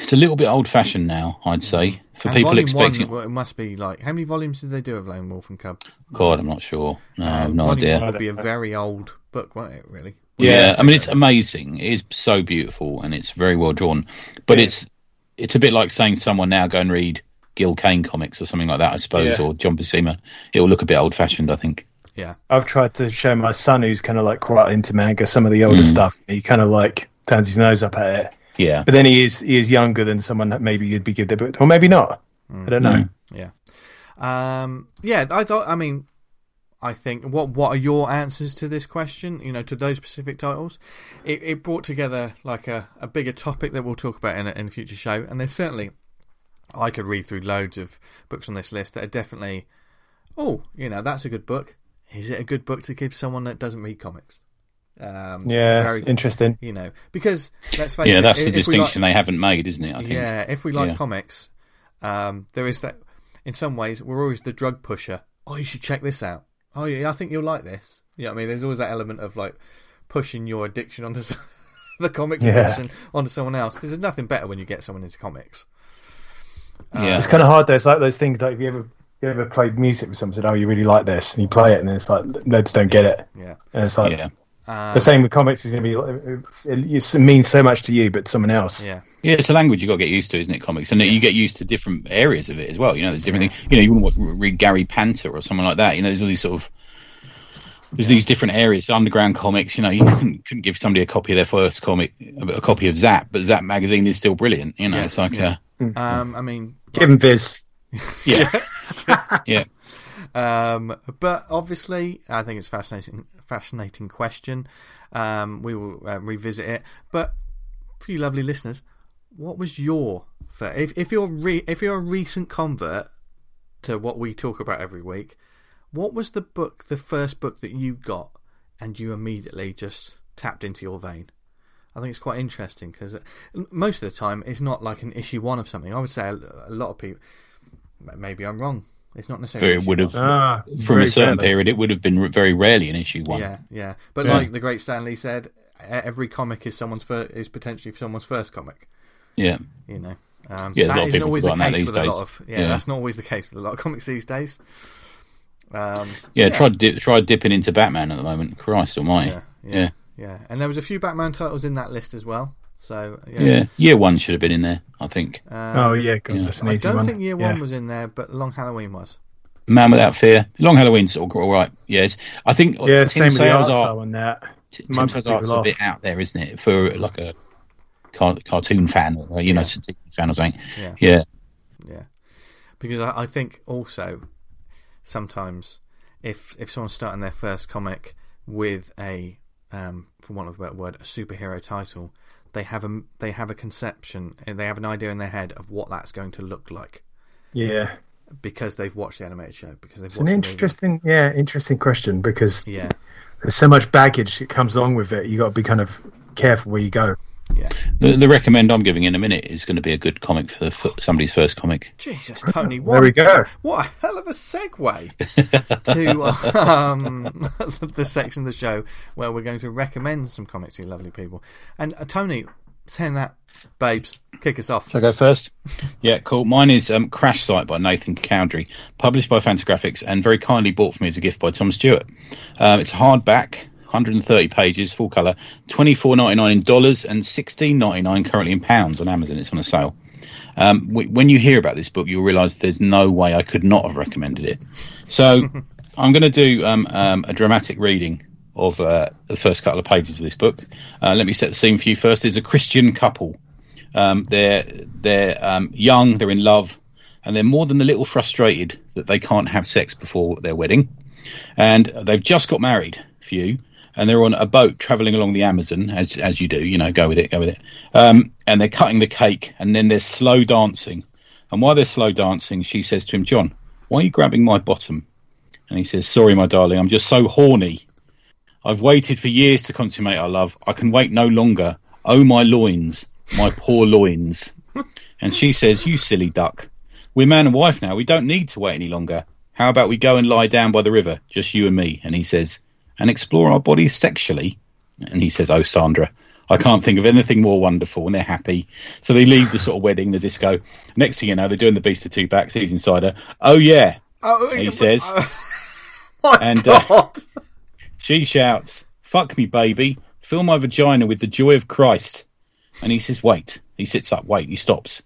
It's a little bit old-fashioned now, I'd say, for and people expecting. One, it must be like how many volumes did they do of Lone Wolf and Cub? God, I'm not sure. No, um, I have no volume idea. One would be a very old book, won't it? Really. Yeah, yeah, I mean, it's amazing. It is so beautiful, and it's very well drawn. But yeah. it's it's a bit like saying someone now go and read Gil Kane comics or something like that, I suppose, yeah. or John Buscema. It will look a bit old-fashioned, I think. Yeah, I've tried to show my son, who's kind of like quite into manga, some of the older mm. stuff. He kind of like turns his nose up at it. Yeah, but then he is he is younger than someone that maybe you'd be good at, but or maybe not. Mm. I don't know. Mm. Yeah, um, yeah. I thought. I mean. I think what what are your answers to this question? You know, to those specific titles, it, it brought together like a, a bigger topic that we'll talk about in a, in a future show. And there's certainly, I could read through loads of books on this list that are definitely, oh, you know, that's a good book. Is it a good book to give someone that doesn't read comics? Um, yeah, very, interesting. You know, because let's face yeah, it, yeah, that's if, the if distinction like, they haven't made, isn't it? I think. Yeah, if we like yeah. comics, um, there is that. In some ways, we're always the drug pusher. Oh, you should check this out. Oh, yeah, I think you'll like this. Yeah, you know what I mean, there's always that element of like pushing your addiction onto some, the comics yeah. addiction onto someone else because there's nothing better when you get someone into comics. Um, yeah, it's kind of hard though. It's like those things like if you ever you ever played music with someone said, "Oh, you really like this," and you play it, and it's like they just don't get it. Yeah, and it's like yeah. um, the same with comics is going to be it means so much to you, but someone else. Yeah, yeah, it's a language you have got to get used to, isn't it? Comics, and yeah. you get used to different areas of it as well. You know, there's different yeah. things. You know, you wouldn't read Gary Panter or someone like that. You know, there's all these sort of There's yeah. these different areas, underground comics. You know, you couldn't, couldn't give somebody a copy of their first comic, a copy of Zap, but Zap magazine is still brilliant. You know, yeah. it's like yeah. a. Um, I mean, give him this. Yeah, yeah. Um, but obviously, I think it's a fascinating, fascinating question. Um, we will uh, revisit it. But for you lovely listeners, what was your first, if if you're re- if you're a recent convert to what we talk about every week? What was the book, the first book that you got and you immediately just tapped into your vein? I think it's quite interesting because most of the time it's not like an issue one of something. I would say a lot of people, maybe I'm wrong, it's not necessarily. It would have, ah, from a certain fairly. period, it would have been very rarely an issue one. Yeah, yeah. But yeah. like the great Stan Lee said, every comic is someone's first, is potentially someone's first comic. Yeah. You know. Um, yeah, that isn't always the case with a lot of. Yeah, yeah, that's not always the case with a lot of comics these days. Um, yeah, yeah, try dip, try dipping into Batman at the moment. Christ almighty. Yeah yeah, yeah, yeah. And there was a few Batman titles in that list as well. So yeah, yeah. Year One should have been in there, I think. Um, oh yeah, God, yeah. That's an easy I don't one. think Year yeah. One was in there, but Long Halloween was. Man Without Fear, Long Halloween sort of all right. Yes, I think. Yeah, Tim same with the art style on that. Tim Sale's art's a bit out there, isn't it, for like a car- cartoon fan, or, you yeah. know, T V fan or something. Yeah, yeah, yeah. Because I, I think also. Sometimes, if if someone's starting their first comic with a, um, for want of a better word, a superhero title, they have a they have a conception and they have an idea in their head of what that's going to look like. Yeah, because they've watched the animated show. Because they've it's watched an the interesting, movie. yeah, interesting question because yeah. there's so much baggage that comes along with it. You got to be kind of careful where you go. Yeah, the, the recommend I'm giving in a minute is going to be a good comic for, for somebody's first comic. Jesus, Tony! What, there we go. What a hell of a segue to um, the section of the show where we're going to recommend some comics to you lovely people. And uh, Tony, saying that, babes, kick us off. Shall I go first? Yeah, cool. Mine is um, Crash Site by Nathan Cowdery, published by Fantagraphics and very kindly bought for me as a gift by Tom Stewart. Um, it's hardback. one hundred thirty pages, full colour, twenty-four ninety-nine in dollars and sixteen ninety-nine currently in pounds on Amazon. It's on a sale. Um, w- when you hear about this book, you'll realise there's no way I could not have recommended it. So I'm going to do um, um, a dramatic reading of uh, the first couple of pages of this book. Uh, let me set the scene for you first. There's a Christian couple. Um, they're they're um, young, they're in love, and they're more than a little frustrated that they can't have sex before their wedding. And they've just got married, few. And they're on a boat travelling along the Amazon, as as you do, you know, go with it, go with it. Um, and they're cutting the cake, and then they're slow dancing. And while they're slow dancing, she says to him, "John, why are you grabbing my bottom?" And he says, "Sorry, my darling, I'm just so horny. I've waited for years to consummate our love. I can wait no longer. Oh, my loins, my poor loins." And she says, "You silly duck. We're man and wife now. We don't need to wait any longer. How about we go and lie down by the river, just you and me?" And he says, "And explore our bodies sexually." And he says, "Oh, Sandra, I can't think of anything more wonderful." And they're happy. So they leave the sort of wedding, the disco. Next thing you know, they're doing the Beast of Two Backs. He's inside her. "Oh, yeah," oh, he says. Uh, my and God. Uh, she shouts, "Fuck me, baby. Fill my vagina with the joy of Christ." And he says, "Wait." He sits up. Wait. He stops.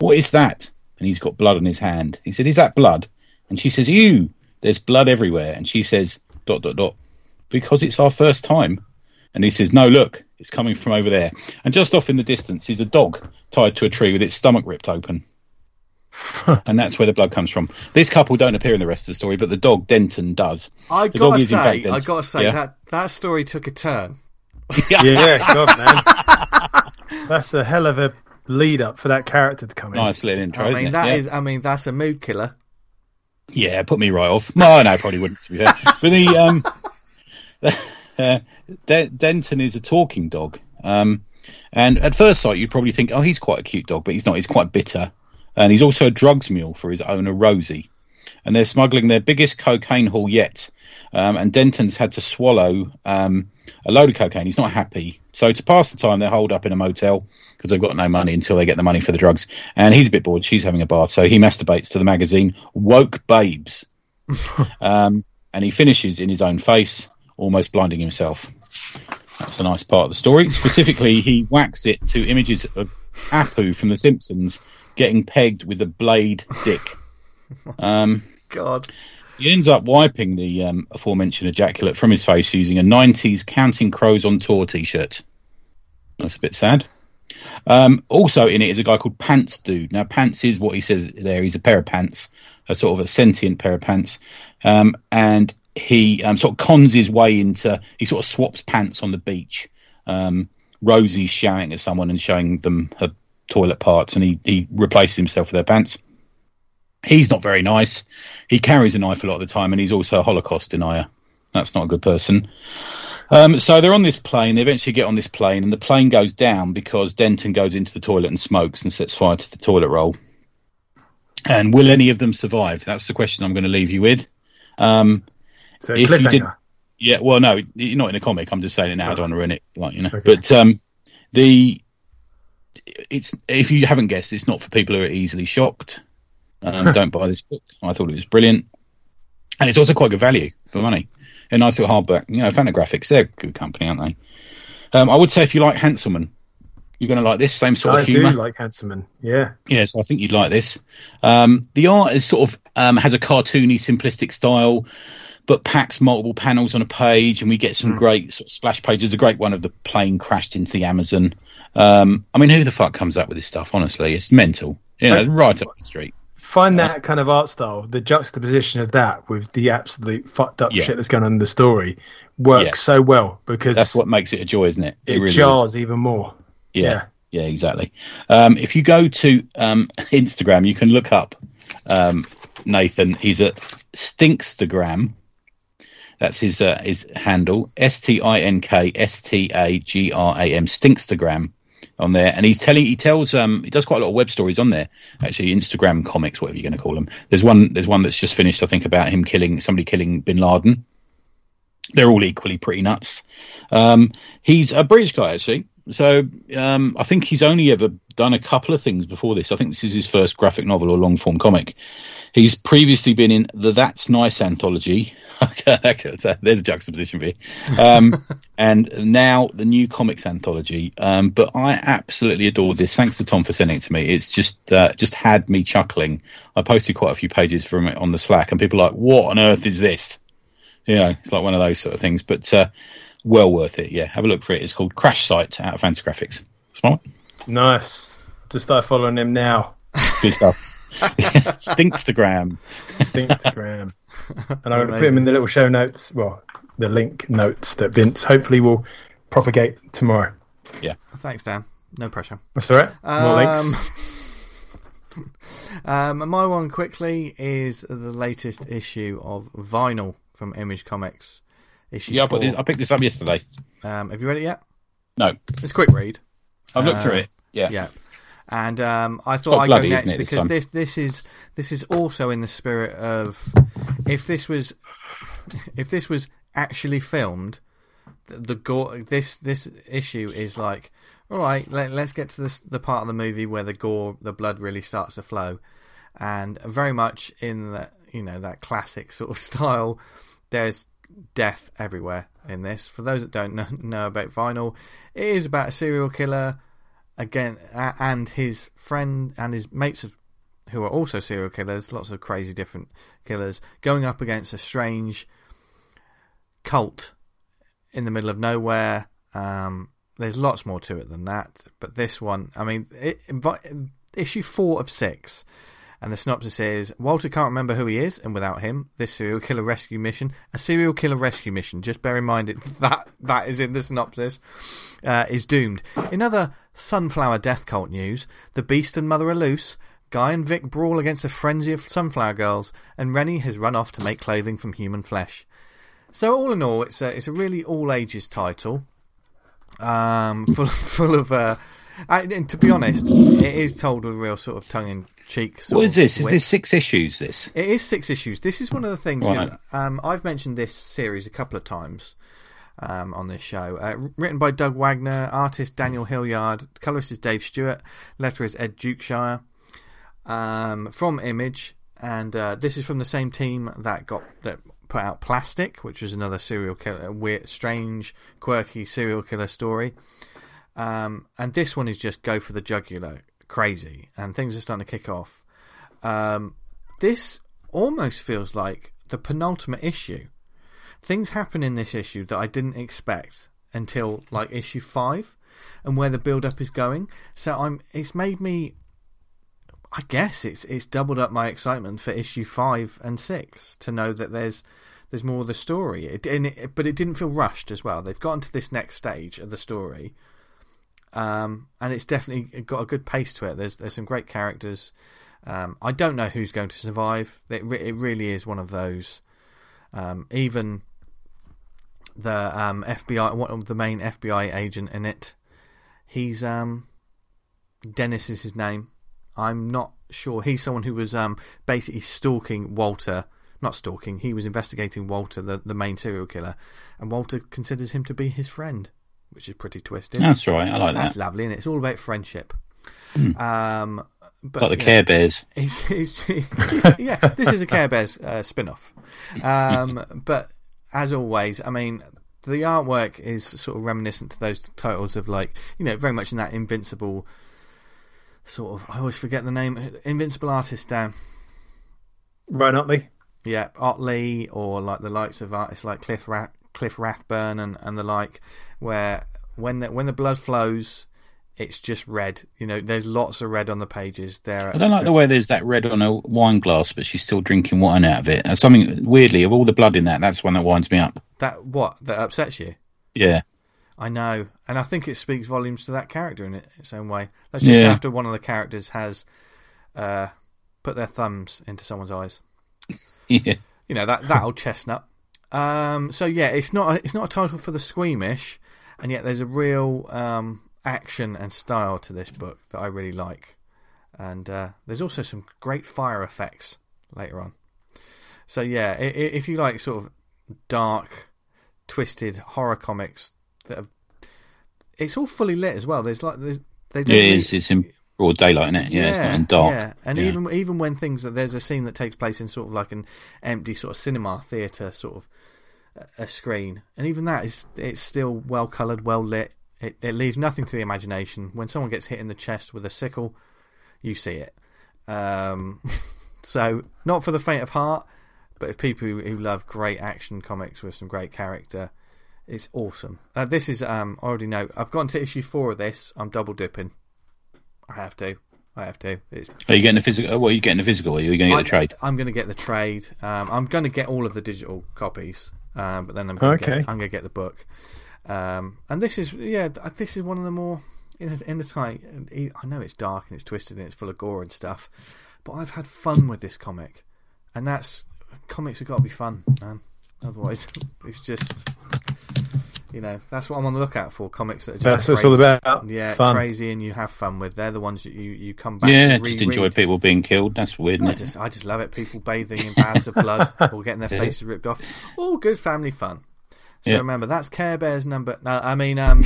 "What is that?" And he's got blood on his hand. He said, "Is that blood?" And she says, "Ew, there's blood everywhere." And she says, dot, dot, dot. "Because it's our first time." And he says, "No, look, it's coming from over there." And just off in the distance is a dog tied to a tree with its stomach ripped open. And that's where the blood comes from. This couple don't appear in the rest of the story, but the dog, Denton, does. I the gotta say, I gotta say yeah. that that story took a turn. Yeah, God, man, that's a hell of a lead up for that character to come in. Nice little intro. I mean, isn't it? that yeah. is. I mean, that's a mood killer. Yeah, put me right off. No, no, probably wouldn't. To be fair, but the um. Uh, De- Denton is a talking dog, um, and at first sight you'd probably think, oh, he's quite a cute dog, but he's not. He's quite bitter, and he's also a drugs mule for his owner Rosie, and they're smuggling their biggest cocaine haul yet, um, and Denton's had to swallow um, a load of cocaine. He's not happy, so to pass the time they're holed up in a motel because they've got no money until they get the money for the drugs, and he's a bit bored. She's having a bath, so he masturbates to the magazine Woke Babes. um, and he finishes in his own face, almost blinding himself. That's a nice part of the story. Specifically, he whacks it to images of Apu from The Simpsons getting pegged with a blade dick. Um, God. He ends up wiping the um, aforementioned ejaculate from his face using a nineties Counting Crows on Tour t-shirt. That's a bit sad. Um, also in it is a guy called Pants Dude. Now, Pants is what he says there. He's a pair of pants, a sort of a sentient pair of pants. Um, and he um, sort of cons his way into, he sort of swaps pants on the beach. Um, Rosie's shouting at someone and showing them her toilet parts, and he, he replaces himself with their pants. He's not very nice. He carries a knife a lot of the time, and he's also a Holocaust denier. That's not a good person. Um, so they're on this plane. They eventually get on this plane, and the plane goes down because Denton goes into the toilet and smokes and sets fire to the toilet roll. And will any of them survive? That's the question I'm going to leave you with. Um, so if you did, yeah, well, no, you're not in a comic. I'm just saying it now. Oh. I don't want to ruin it, like, you know. Okay. But um, the it's if you haven't guessed, it's not for people who are easily shocked. Um, don't buy this book. I thought it was brilliant, and it's also quite good value for money. A nice little hardback, you know. Fantagraphics, they're a good company, aren't they? Um, I would say if you like Hanselman, you're going to like this. Same sort I of humour. I do like Hanselman. Yeah, yeah. So I think you'd like this. Um, the art is sort of um, has a cartoony, simplistic style, but packs multiple panels on a page, and we get some mm. great sort of splash pages. A great one of the plane crashed into the Amazon. Um, I mean, who the fuck comes up with this stuff? Honestly, it's mental. You know, right up the street. Find that kind of art style, the juxtaposition of that with the absolute fucked up yeah. shit that's going on in the story works yeah. so well, because that's what makes it a joy, isn't it? It, it really jars is. Even more. Yeah, yeah, yeah, exactly. Um, if you go to um, Instagram, you can look up um, Nathan. He's at Stinkstagram. That's his uh, his handle. S T I N K S T A G R A M. Stinkstagram. On there, and he's telling he tells um he does quite a lot of web stories on there, actually. Instagram comics, whatever you're going to call them. There's one there's one that's just finished, I think, about him killing somebody killing bin Laden. They're all equally pretty nuts. Um he's a British guy, actually, so um I think he's only ever done a couple of things before this. I think this is his first graphic novel or long form comic. He's previously been in the That's Nice anthology. There's a juxtaposition for you. Um, and now the New Comics anthology. Um, but I absolutely adored this. Thanks to Tom for sending it to me. It's just uh, just had me chuckling. I posted quite a few pages from it on the Slack, and people are like, what on earth is this? You know, it's like one of those sort of things. But uh, well worth it, yeah. Have a look for it. It's called Crash Site out of Fantagraphics. Smart. Nice. To start following them now. Good stuff. Stinkstagram. Stinkstagram. And I'm going to put him in the little show notes, well, the link notes that Vince hopefully will propagate tomorrow. Yeah. Thanks, Dan. No pressure. That's all right. More um, links. um, and my one quickly is the latest issue of Vinyl from Image Comics. Issue yeah, four. This, I picked this up yesterday. Um, have you read it yet? No. It's a quick read. I've looked uh, through it. Yeah. Yeah. And um, I thought I'd bloody, go next, it, because this, this this is this is also in the spirit of, if this was if this was actually filmed, the, the gore, this this issue is like, all right, let, let's get to this, the part of the movie where the gore, the blood really starts to flow, and very much in that, you know, that classic sort of style. There's death everywhere in this. For those that don't know, know about Vinyl, it is about a serial killer. Again, and his friend and his mates of, who are also serial killers, lots of crazy different killers, going up against a strange cult in the middle of nowhere. Um, there's lots more to it than that, but this one, I mean, it, issue four of six, and the synopsis is, Walter can't remember who he is, and without him, this serial killer rescue mission, a serial killer rescue mission, just bear in mind it, that that is in the synopsis, uh, is doomed. In other Sunflower death cult news, the Beast and Mother are loose, Guy and Vic brawl against a frenzy of sunflower girls, and Rennie has run off to make clothing from human flesh. So all in all, it's a, it's a really all-ages title, um, full, full of... Uh, and to be honest, it is told with a real sort of tongue-in-cheek sort of... What is this? Is this six issues, this? It is six issues. This is one of the things... Right. Um, I've mentioned this series a couple of times. Um, on this show, uh, written by Doug Wagner, artist Daniel Hilliard, colorist is Dave Stewart, letterer is Ed Dukeshire, um, from Image, and uh, this is from the same team that got that put out Plastic, which was another serial killer, weird, strange, quirky serial killer story. Um, and this one is just go for the jugular, crazy, and things are starting to kick off. Um, this almost feels like the penultimate issue. Things happen in this issue that I didn't expect until like issue five, and where the build-up is going. So I'm. It's made me. I guess it's it's doubled up my excitement for issue five and six to know that there's there's more of the story. It, and it, but it didn't feel rushed as well. They've gotten to this next stage of the story, um, and it's definitely got a good pace to it. There's there's some great characters. Um, I don't know who's going to survive. It re- it really is one of those. Um, even the um, F B I, one of the main F B I agent in it, he's um, Dennis is his name. I'm not sure. He's someone who was um, basically stalking Walter. Not stalking. He was investigating Walter, the, the main serial killer. And Walter considers him to be his friend, which is pretty twisted. That's right. I like That's that. That's lovely, and it's all about friendship. Mm. Um, but, like the yeah, Care Bears. He's, he's, yeah, this is a Care Bears uh, spin-off. Um, but as always, I mean, the artwork is sort of reminiscent to those titles of, like, you know, very much in that Invincible... Sort of, I always forget the name. Invincible artist, Dan. Ryan Otley. Yeah, Otley, or like the likes of artists like Cliff Ra- Cliff Rathburn and, and the like, where when the, when the blood flows, it's just red. You know, there's lots of red on the pages. There, I don't like the way there's that red on a wine glass, but she's still drinking wine out of it. And something weirdly of all the blood in that, that's one that winds me up. That what that upsets you? Yeah. I know, and I think it speaks volumes to that character in its own way. That's just yeah. after one of the characters has uh, put their thumbs into someone's eyes. Yeah. You know, that, that old chestnut. Um, so yeah, it's not a, it's not a title for the squeamish, and yet there's a real um, action and style to this book that I really like. And uh, there's also some great fire effects later on. So yeah, it, it, if you like sort of dark, twisted horror comics. That have, it's all fully lit as well. There's like there's, they don't, it is. It's in broad daylight, isn't it? Yeah, yeah, it's not in dark. Yeah, and yeah. even even when things that there's a scene that takes place in sort of like an empty sort of cinema theatre sort of a screen, and even that is it's still well coloured, well lit. It, it leaves nothing to the imagination. When someone gets hit in the chest with a sickle, you see it. Um, so not for the faint of heart, but if people who, who love great action comics with some great character. It's awesome. Uh, this is, um, I already know. I've gotten to issue four of this. I'm double dipping. I have to. I have to. It's... Are you getting the physical? What are you getting the physical? Or are you going to get I, the trade? I'm going to get the trade. Um, I'm going to get all of the digital copies, um, but then I'm going okay. to get the book. Um, and this is, yeah, this is one of the more in, in the time. I know it's dark and it's twisted and it's full of gore and stuff, but I've had fun with this comic, and that's comics have got to be fun, man. Otherwise, it's just. You know, that's what I'm on the lookout for. Comics that are just that's crazy. What it's all about. Yeah, fun. Crazy, and you have fun with. They're the ones that you, you come back. Yeah, and just enjoy people being killed. That's weird. Isn't I it? just I just love it. People bathing in baths of blood or getting their faces ripped off. All good family fun. So yeah. Remember, that's Care Bears number. No, I mean, um,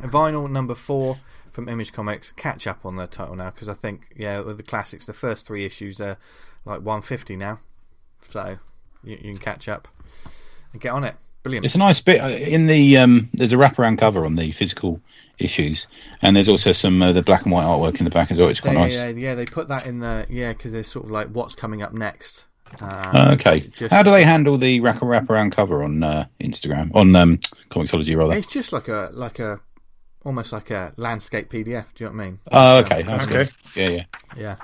Vinyl number four from Image Comics. Catch up on the title now because I think yeah, with the classics, the first three issues are like one fifty now, so you, you can catch up and get on it. Brilliant. It's a nice bit in the. Um, there's a wraparound cover on the physical issues, and there's also some uh, the black and white artwork in the back as well. It's quite they, nice. Yeah, yeah, they put that in the yeah because there's sort of like what's coming up next. Um, okay. Just, How do they handle the wraparound cover on uh, Instagram on um, Comixology rather? It's just like a like a almost like a landscape P D F. Do you know what I mean? Oh, okay. Um, That's okay. Good. Yeah, yeah, yeah,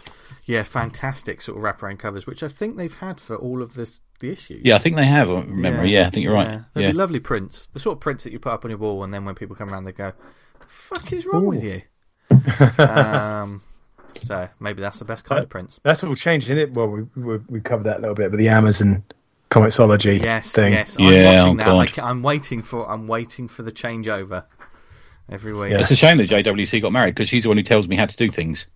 yeah. Fantastic sort of wraparound covers, which I think they've had for all of this. The issue. Yeah, I think they have. Remember, yeah, yeah I think you're yeah. right. They'd yeah. be lovely prints, the sort of prints that you put up on your wall, and then when people come around, they go, "The fuck is wrong Ooh. with you?" um, so maybe that's the best kind that, of prints. That's all changed, isn't it? Well, we, we we covered that a little bit, but the Amazon Comixology yes, thing. Yes, I'm yeah, watching that. Like, I'm waiting for. I'm waiting for the changeover every week. Yeah, it's a shame that J W C got married because she's the one who tells me how to do things.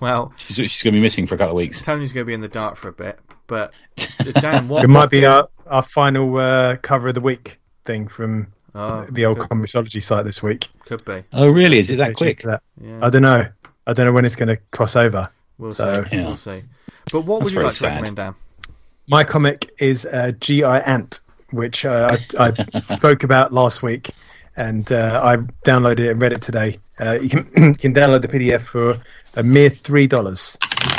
Well, she's, she's going to be missing for a couple of weeks. Tony's going to be in the dark for a bit, but Dan, what it might be our, our final uh, cover of the week thing from oh, the old Comixology site this week. Could be. Oh, really? Is it that quick? That. Yeah. I don't know. I don't know when it's going to cross over. We'll so. see. Yeah. We'll see. But what That's would you like sad. to recommend, Dan? My comic is uh, G I Ant, which uh, I, I spoke about last week, and uh, I downloaded it and read it today. Uh, you, can, you can download the P D F for a mere three dollars,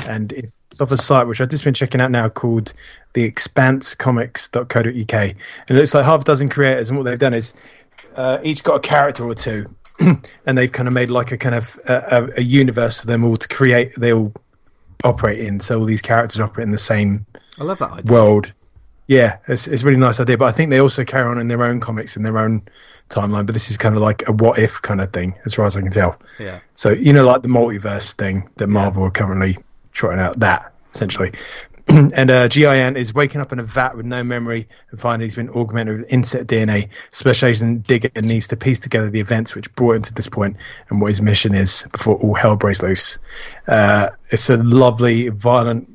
and if It's off a site which I've just been checking out now called the expanse comics dot co dot U K. And it looks like half a dozen creators, and what they've done is uh, each got a character or two, and they've kind of made like a kind of a, a universe for them all to create. They all operate in, so all these characters operate in the same I love that idea. world. Yeah, it's it's a really nice idea, but I think they also carry on in their own comics in their own timeline. But this is kind of like a what if kind of thing, as far as I can tell. Yeah. So you know, like the multiverse thing that Marvel yeah. are currently trotting out, that essentially. And uh, G I N is waking up in a vat with no memory and finding he's been augmented with insect D N A. Special Agent Digger needs to piece together the events which brought him to this point and what his mission is before all hell breaks loose. Uh, it's a lovely, violent,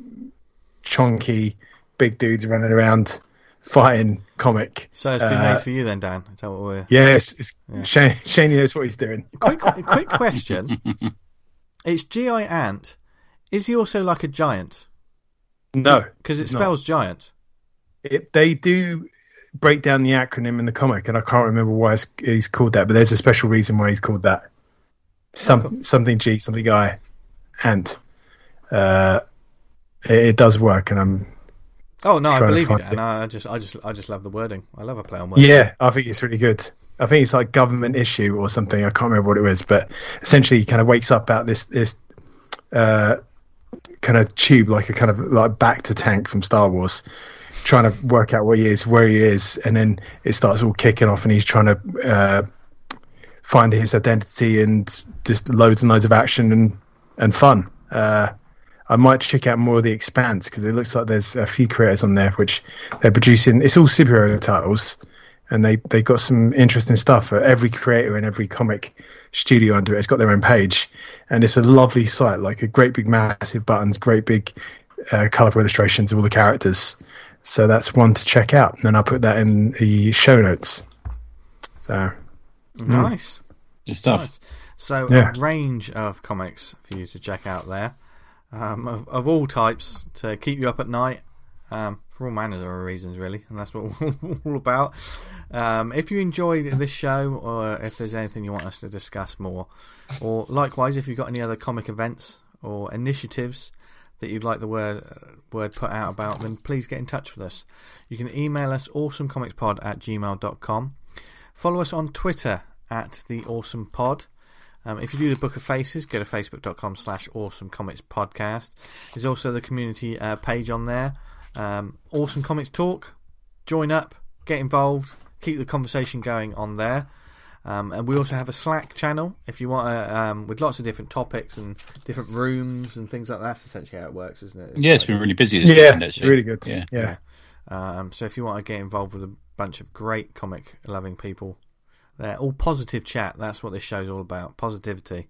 chonky, big dudes running around fighting comic. So it's been uh, made for you then, Dan? Is that what we're... Yes. It's, yeah. Shane, Shane knows what he's doing. Quick, quick question. It's G I Ant. Is he also like a giant? No, because it spells not. giant. It, they do break down the acronym in the comic, and I can't remember why it's, he's called that. But there's a special reason why he's called that. Some oh, cool. something G, something I, Ant. Uh, it, it does work, and I'm. Oh no, I believe it, and I just, I just, I just love the wording. I love a play on words. Yeah, I think it's really good. I think it's like government issue or something. I can't remember what it was, but essentially, he kind of wakes up out this this. Uh, kind of tube, like a kind of like back to tank from Star Wars, trying to work out what he is, where he is, and then it starts all kicking off and he's trying to uh, find his identity, and just loads and loads of action and, and fun. Uh, I might check out more of The Expanse, because it looks like there's a few creators on there which they're producing. It's all superhero titles, and they, they got some interesting stuff. Every creator and every comic studio under it, it's got their own page, and it's a lovely site, like a great big massive buttons, great big uh, colourful illustrations of all the characters. So that's one to check out, and then I'll put that in the show notes. So nice. Good stuff. Nice. So yeah. A range of comics for you to check out there, um, of, of all types, to keep you up at night, um, for all manners of reasons, really, and that's what we're all about. Um, if you enjoyed this show, or if there's anything you want us to discuss more, or likewise, if you've got any other comic events or initiatives that you'd like the word word put out about, then please get in touch with us. You can email us awesomecomicspod at gmail dot com. Follow us on Twitter at the Awesome Pod. Um, if you do the Book of Faces, go to facebook dot com slash awesome comics podcast. There's also the community uh, page on there. Um, awesome Comics Talk. Join up, get involved, keep the conversation going on there, um, and we also have a Slack channel if you want to, um, with lots of different topics and different rooms and things like that. That's essentially how it works, isn't it? It's yeah, it's like, been really busy this yeah, weekend, actually. Really good. Yeah, yeah. yeah. Um, so if you want to get involved with a bunch of great comic loving people, they're all positive chat. That's what this show's all about, positivity.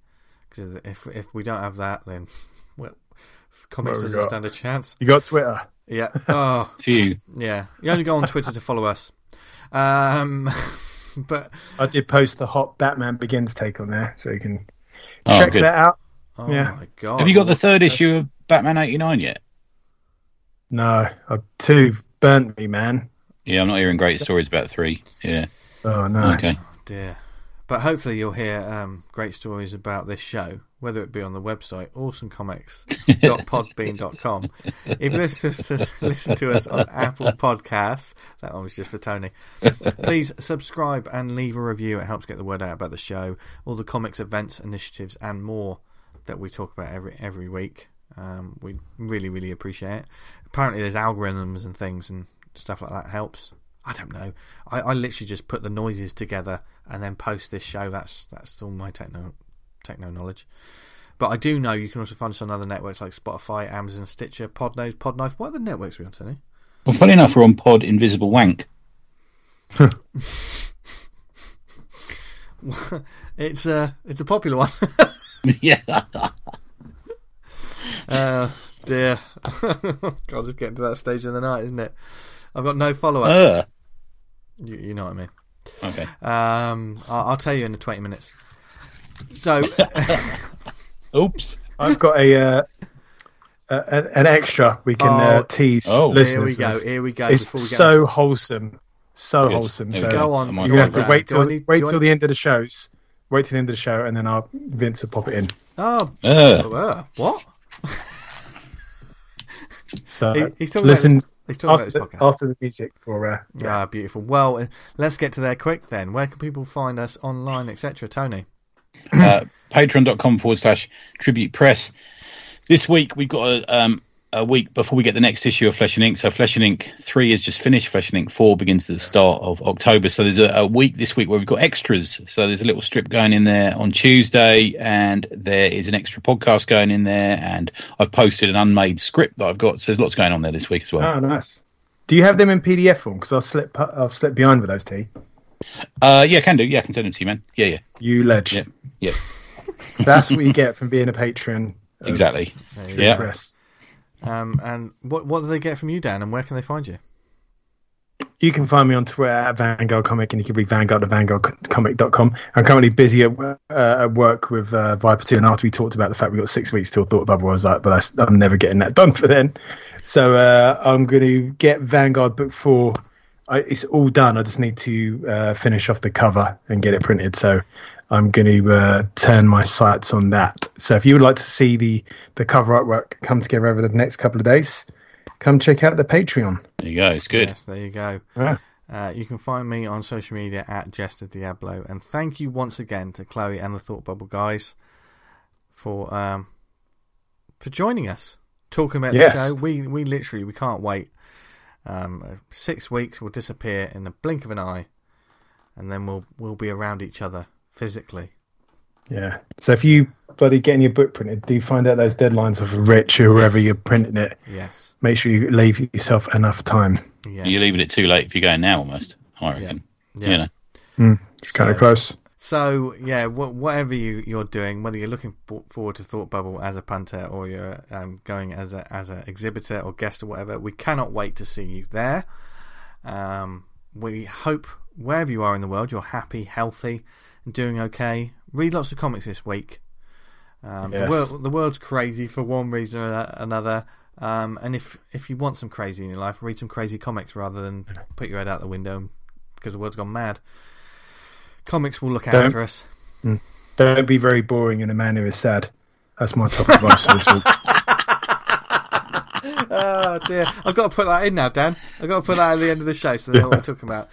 Because if if we don't have that, then well, comics doesn't stand a chance. You got Twitter. Yeah. Oh, phew. Yeah. You only go on Twitter to follow us. Um, but I did post the hot Batman Begins take on there, so you can oh, check good. that out. Oh yeah. my god! Have you got the third issue of Batman eighty-nine yet? No, I've two burnt me, man. Yeah, I'm not hearing great stories about three. Yeah. Oh no. Okay. Oh, dear. But hopefully you'll hear um, great stories about this show, whether it be on the website awesome comics dot podbean dot com. If you listen to, listen to us on Apple Podcasts, that one was just for Tony, please subscribe and leave a review. It helps get the word out about the show, all the comics, events, initiatives and more that we talk about every every week. Um, we really, really appreciate it. Apparently there's algorithms and things and stuff like that helps. I don't know. I, I literally just put the noises together and then post this show. That's that's all my techno techno knowledge. But I do know you can also find us on other networks like Spotify, Amazon, Stitcher, Podnose, Podknife. What other networks are we on, Tony? Well, funny enough, we're on Pod Invisible Wank. it's a uh, it's a popular one. yeah. uh, dear. God, it's getting to that stage of the night, isn't it? I've got no follow-up. Uh. You, you know what I mean. Okay. Um, I'll, I'll tell you in the twenty minutes. So, oops, I've got a, uh, a an extra we can oh, uh, tease. Oh, listeners here we go. With. Here we go. It's we so get... wholesome, so Good. Wholesome. So go on. You have to wait till need, wait till I... the end of the shows. Wait till the end of the show, and then I'll Vince will pop it in. Oh, uh. Uh, what? So he, he's talking listen, about his, he's talking after, about his podcast. After the music for uh, yeah. Ah, beautiful. Well, let's get to there quick then. Where can people find us online, et cetera, Tony? uh, Patreon.com forward slash Tribute Press. This week we've got a, um, a week before we get the next issue of Flesh and Ink. So Flesh and Ink three is just finished. Flesh and Ink four begins at the start of October. So there's a, a week this week where we've got extras. So there's a little strip going in there on Tuesday, and there is an extra podcast going in there, and I've posted an unmade script that I've got. So there's lots going on there this week as well. Oh, nice. Do you have them in P D F form? Because I'll slip, I'll slip behind with those T. Uh, yeah, can do. Yeah, I can send them to you, man. Yeah, yeah. You ledge. Yeah. yeah. That's what you get from being a patron. Exactly. Yeah. Press. Um, and what what do they get from you, Dan? And where can they find you? You can find me on Twitter at Vanguard Comic, and you can read Vanguard at Vanguard Comic dot com. I'm currently busy at, uh, at work with uh, Viper two, and after we talked about the fact we got six weeks till Thought Bubble, I was like, but I, I'm never getting that done for then. So uh, I'm going to get Vanguard Book four. I, it's all done. I just need to uh, finish off the cover and get it printed. So I'm going to uh, turn my sights on that. So if you would like to see the, the cover artwork come together over the next couple of days, come check out the Patreon. There you go. It's good. Yes, there you go. Yeah. Uh, you can find me on social media at Jester Diablo. And thank you once again to Chloe and the Thought Bubble guys for um, for joining us, talking about yes. the show. We we literally we can't wait. Um, six weeks will disappear in the blink of an eye, and then we'll we'll be around each other physically. Yeah. So if you bloody getting your book printed, do you find out those deadlines of Rich or wherever you're printing it? Yes. Make sure you leave yourself enough time. Yes. You're leaving it too late if you're going now, almost. I reckon. Yeah. yeah. You know. Mm, it's kind so, of close. So yeah, wh- whatever you you're doing, whether you're looking forward to Thought Bubble as a punter or you're um, going as a as an exhibitor or guest or whatever, we cannot wait to see you there. Um, we hope wherever you are in the world, you're happy, healthy. Doing okay. Read lots of comics this week. Um, yes. the, world, the world's crazy for one reason or another. Um, and if if you want some crazy in your life, read some crazy comics rather than put your head out the window because the world's gone mad. Comics will look don't, after us. Don't be very boring in a man who is sad. That's my top advice for this week. Oh dear! I've got to put that in now, Dan. I've got to put that at the end of the show so they know what we're talking about.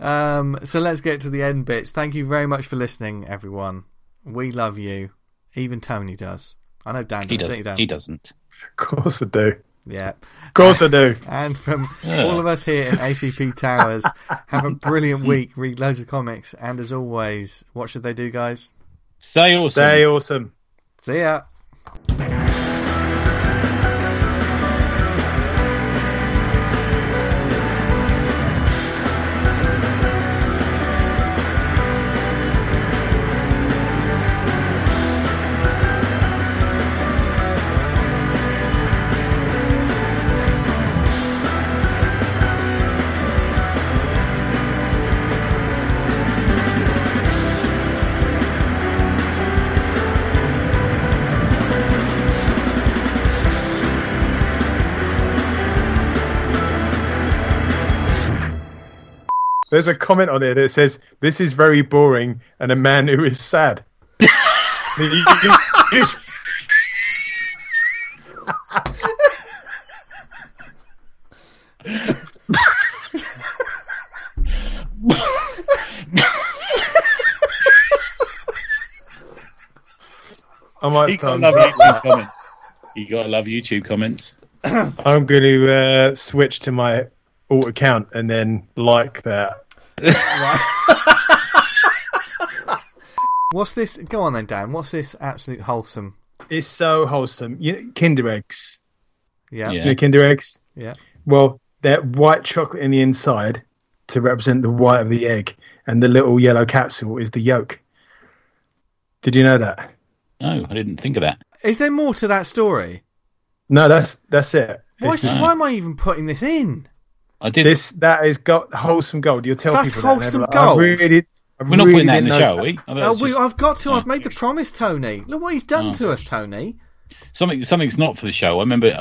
Um, so let's get to the end bits. Thank you very much for listening, everyone. We love you. Even Tony does. I know Dan. He does. Don't you, Dan? He doesn't. Of course I do. Yeah. Of course I do. And from yeah. all of us here in A C P Towers, have a brilliant week. Read loads of comics, and as always, what should they do, guys? Stay awesome. Stay awesome. See ya. There's a comment on it that says, "This is very boring and a man who is sad." I might you gotta love YouTube comments. You gotta love YouTube comments. I'm going to uh, switch to my alt account and then like that. What's this? Go on then, Dan. What's this absolute wholesome? It's so wholesome. You know, Kinder eggs. Yeah. yeah. You know Kinder eggs? Yeah. Well, they're white chocolate in the inside to represent the white of the egg, and the little yellow capsule is the yolk. Did you know that? No, I didn't think of that. Is there more to that story? No, that's that's it. Why, just, why am I even putting this in? I did this. That is go- wholesome gold. You'll tell That's people that. That's wholesome like, gold. I really, I We're really not putting that in the show, are we? No, we just... I've got to. I've made the promise, Tony. Look what he's done oh. to us, Tony. Something. Something's not for the show. I remember.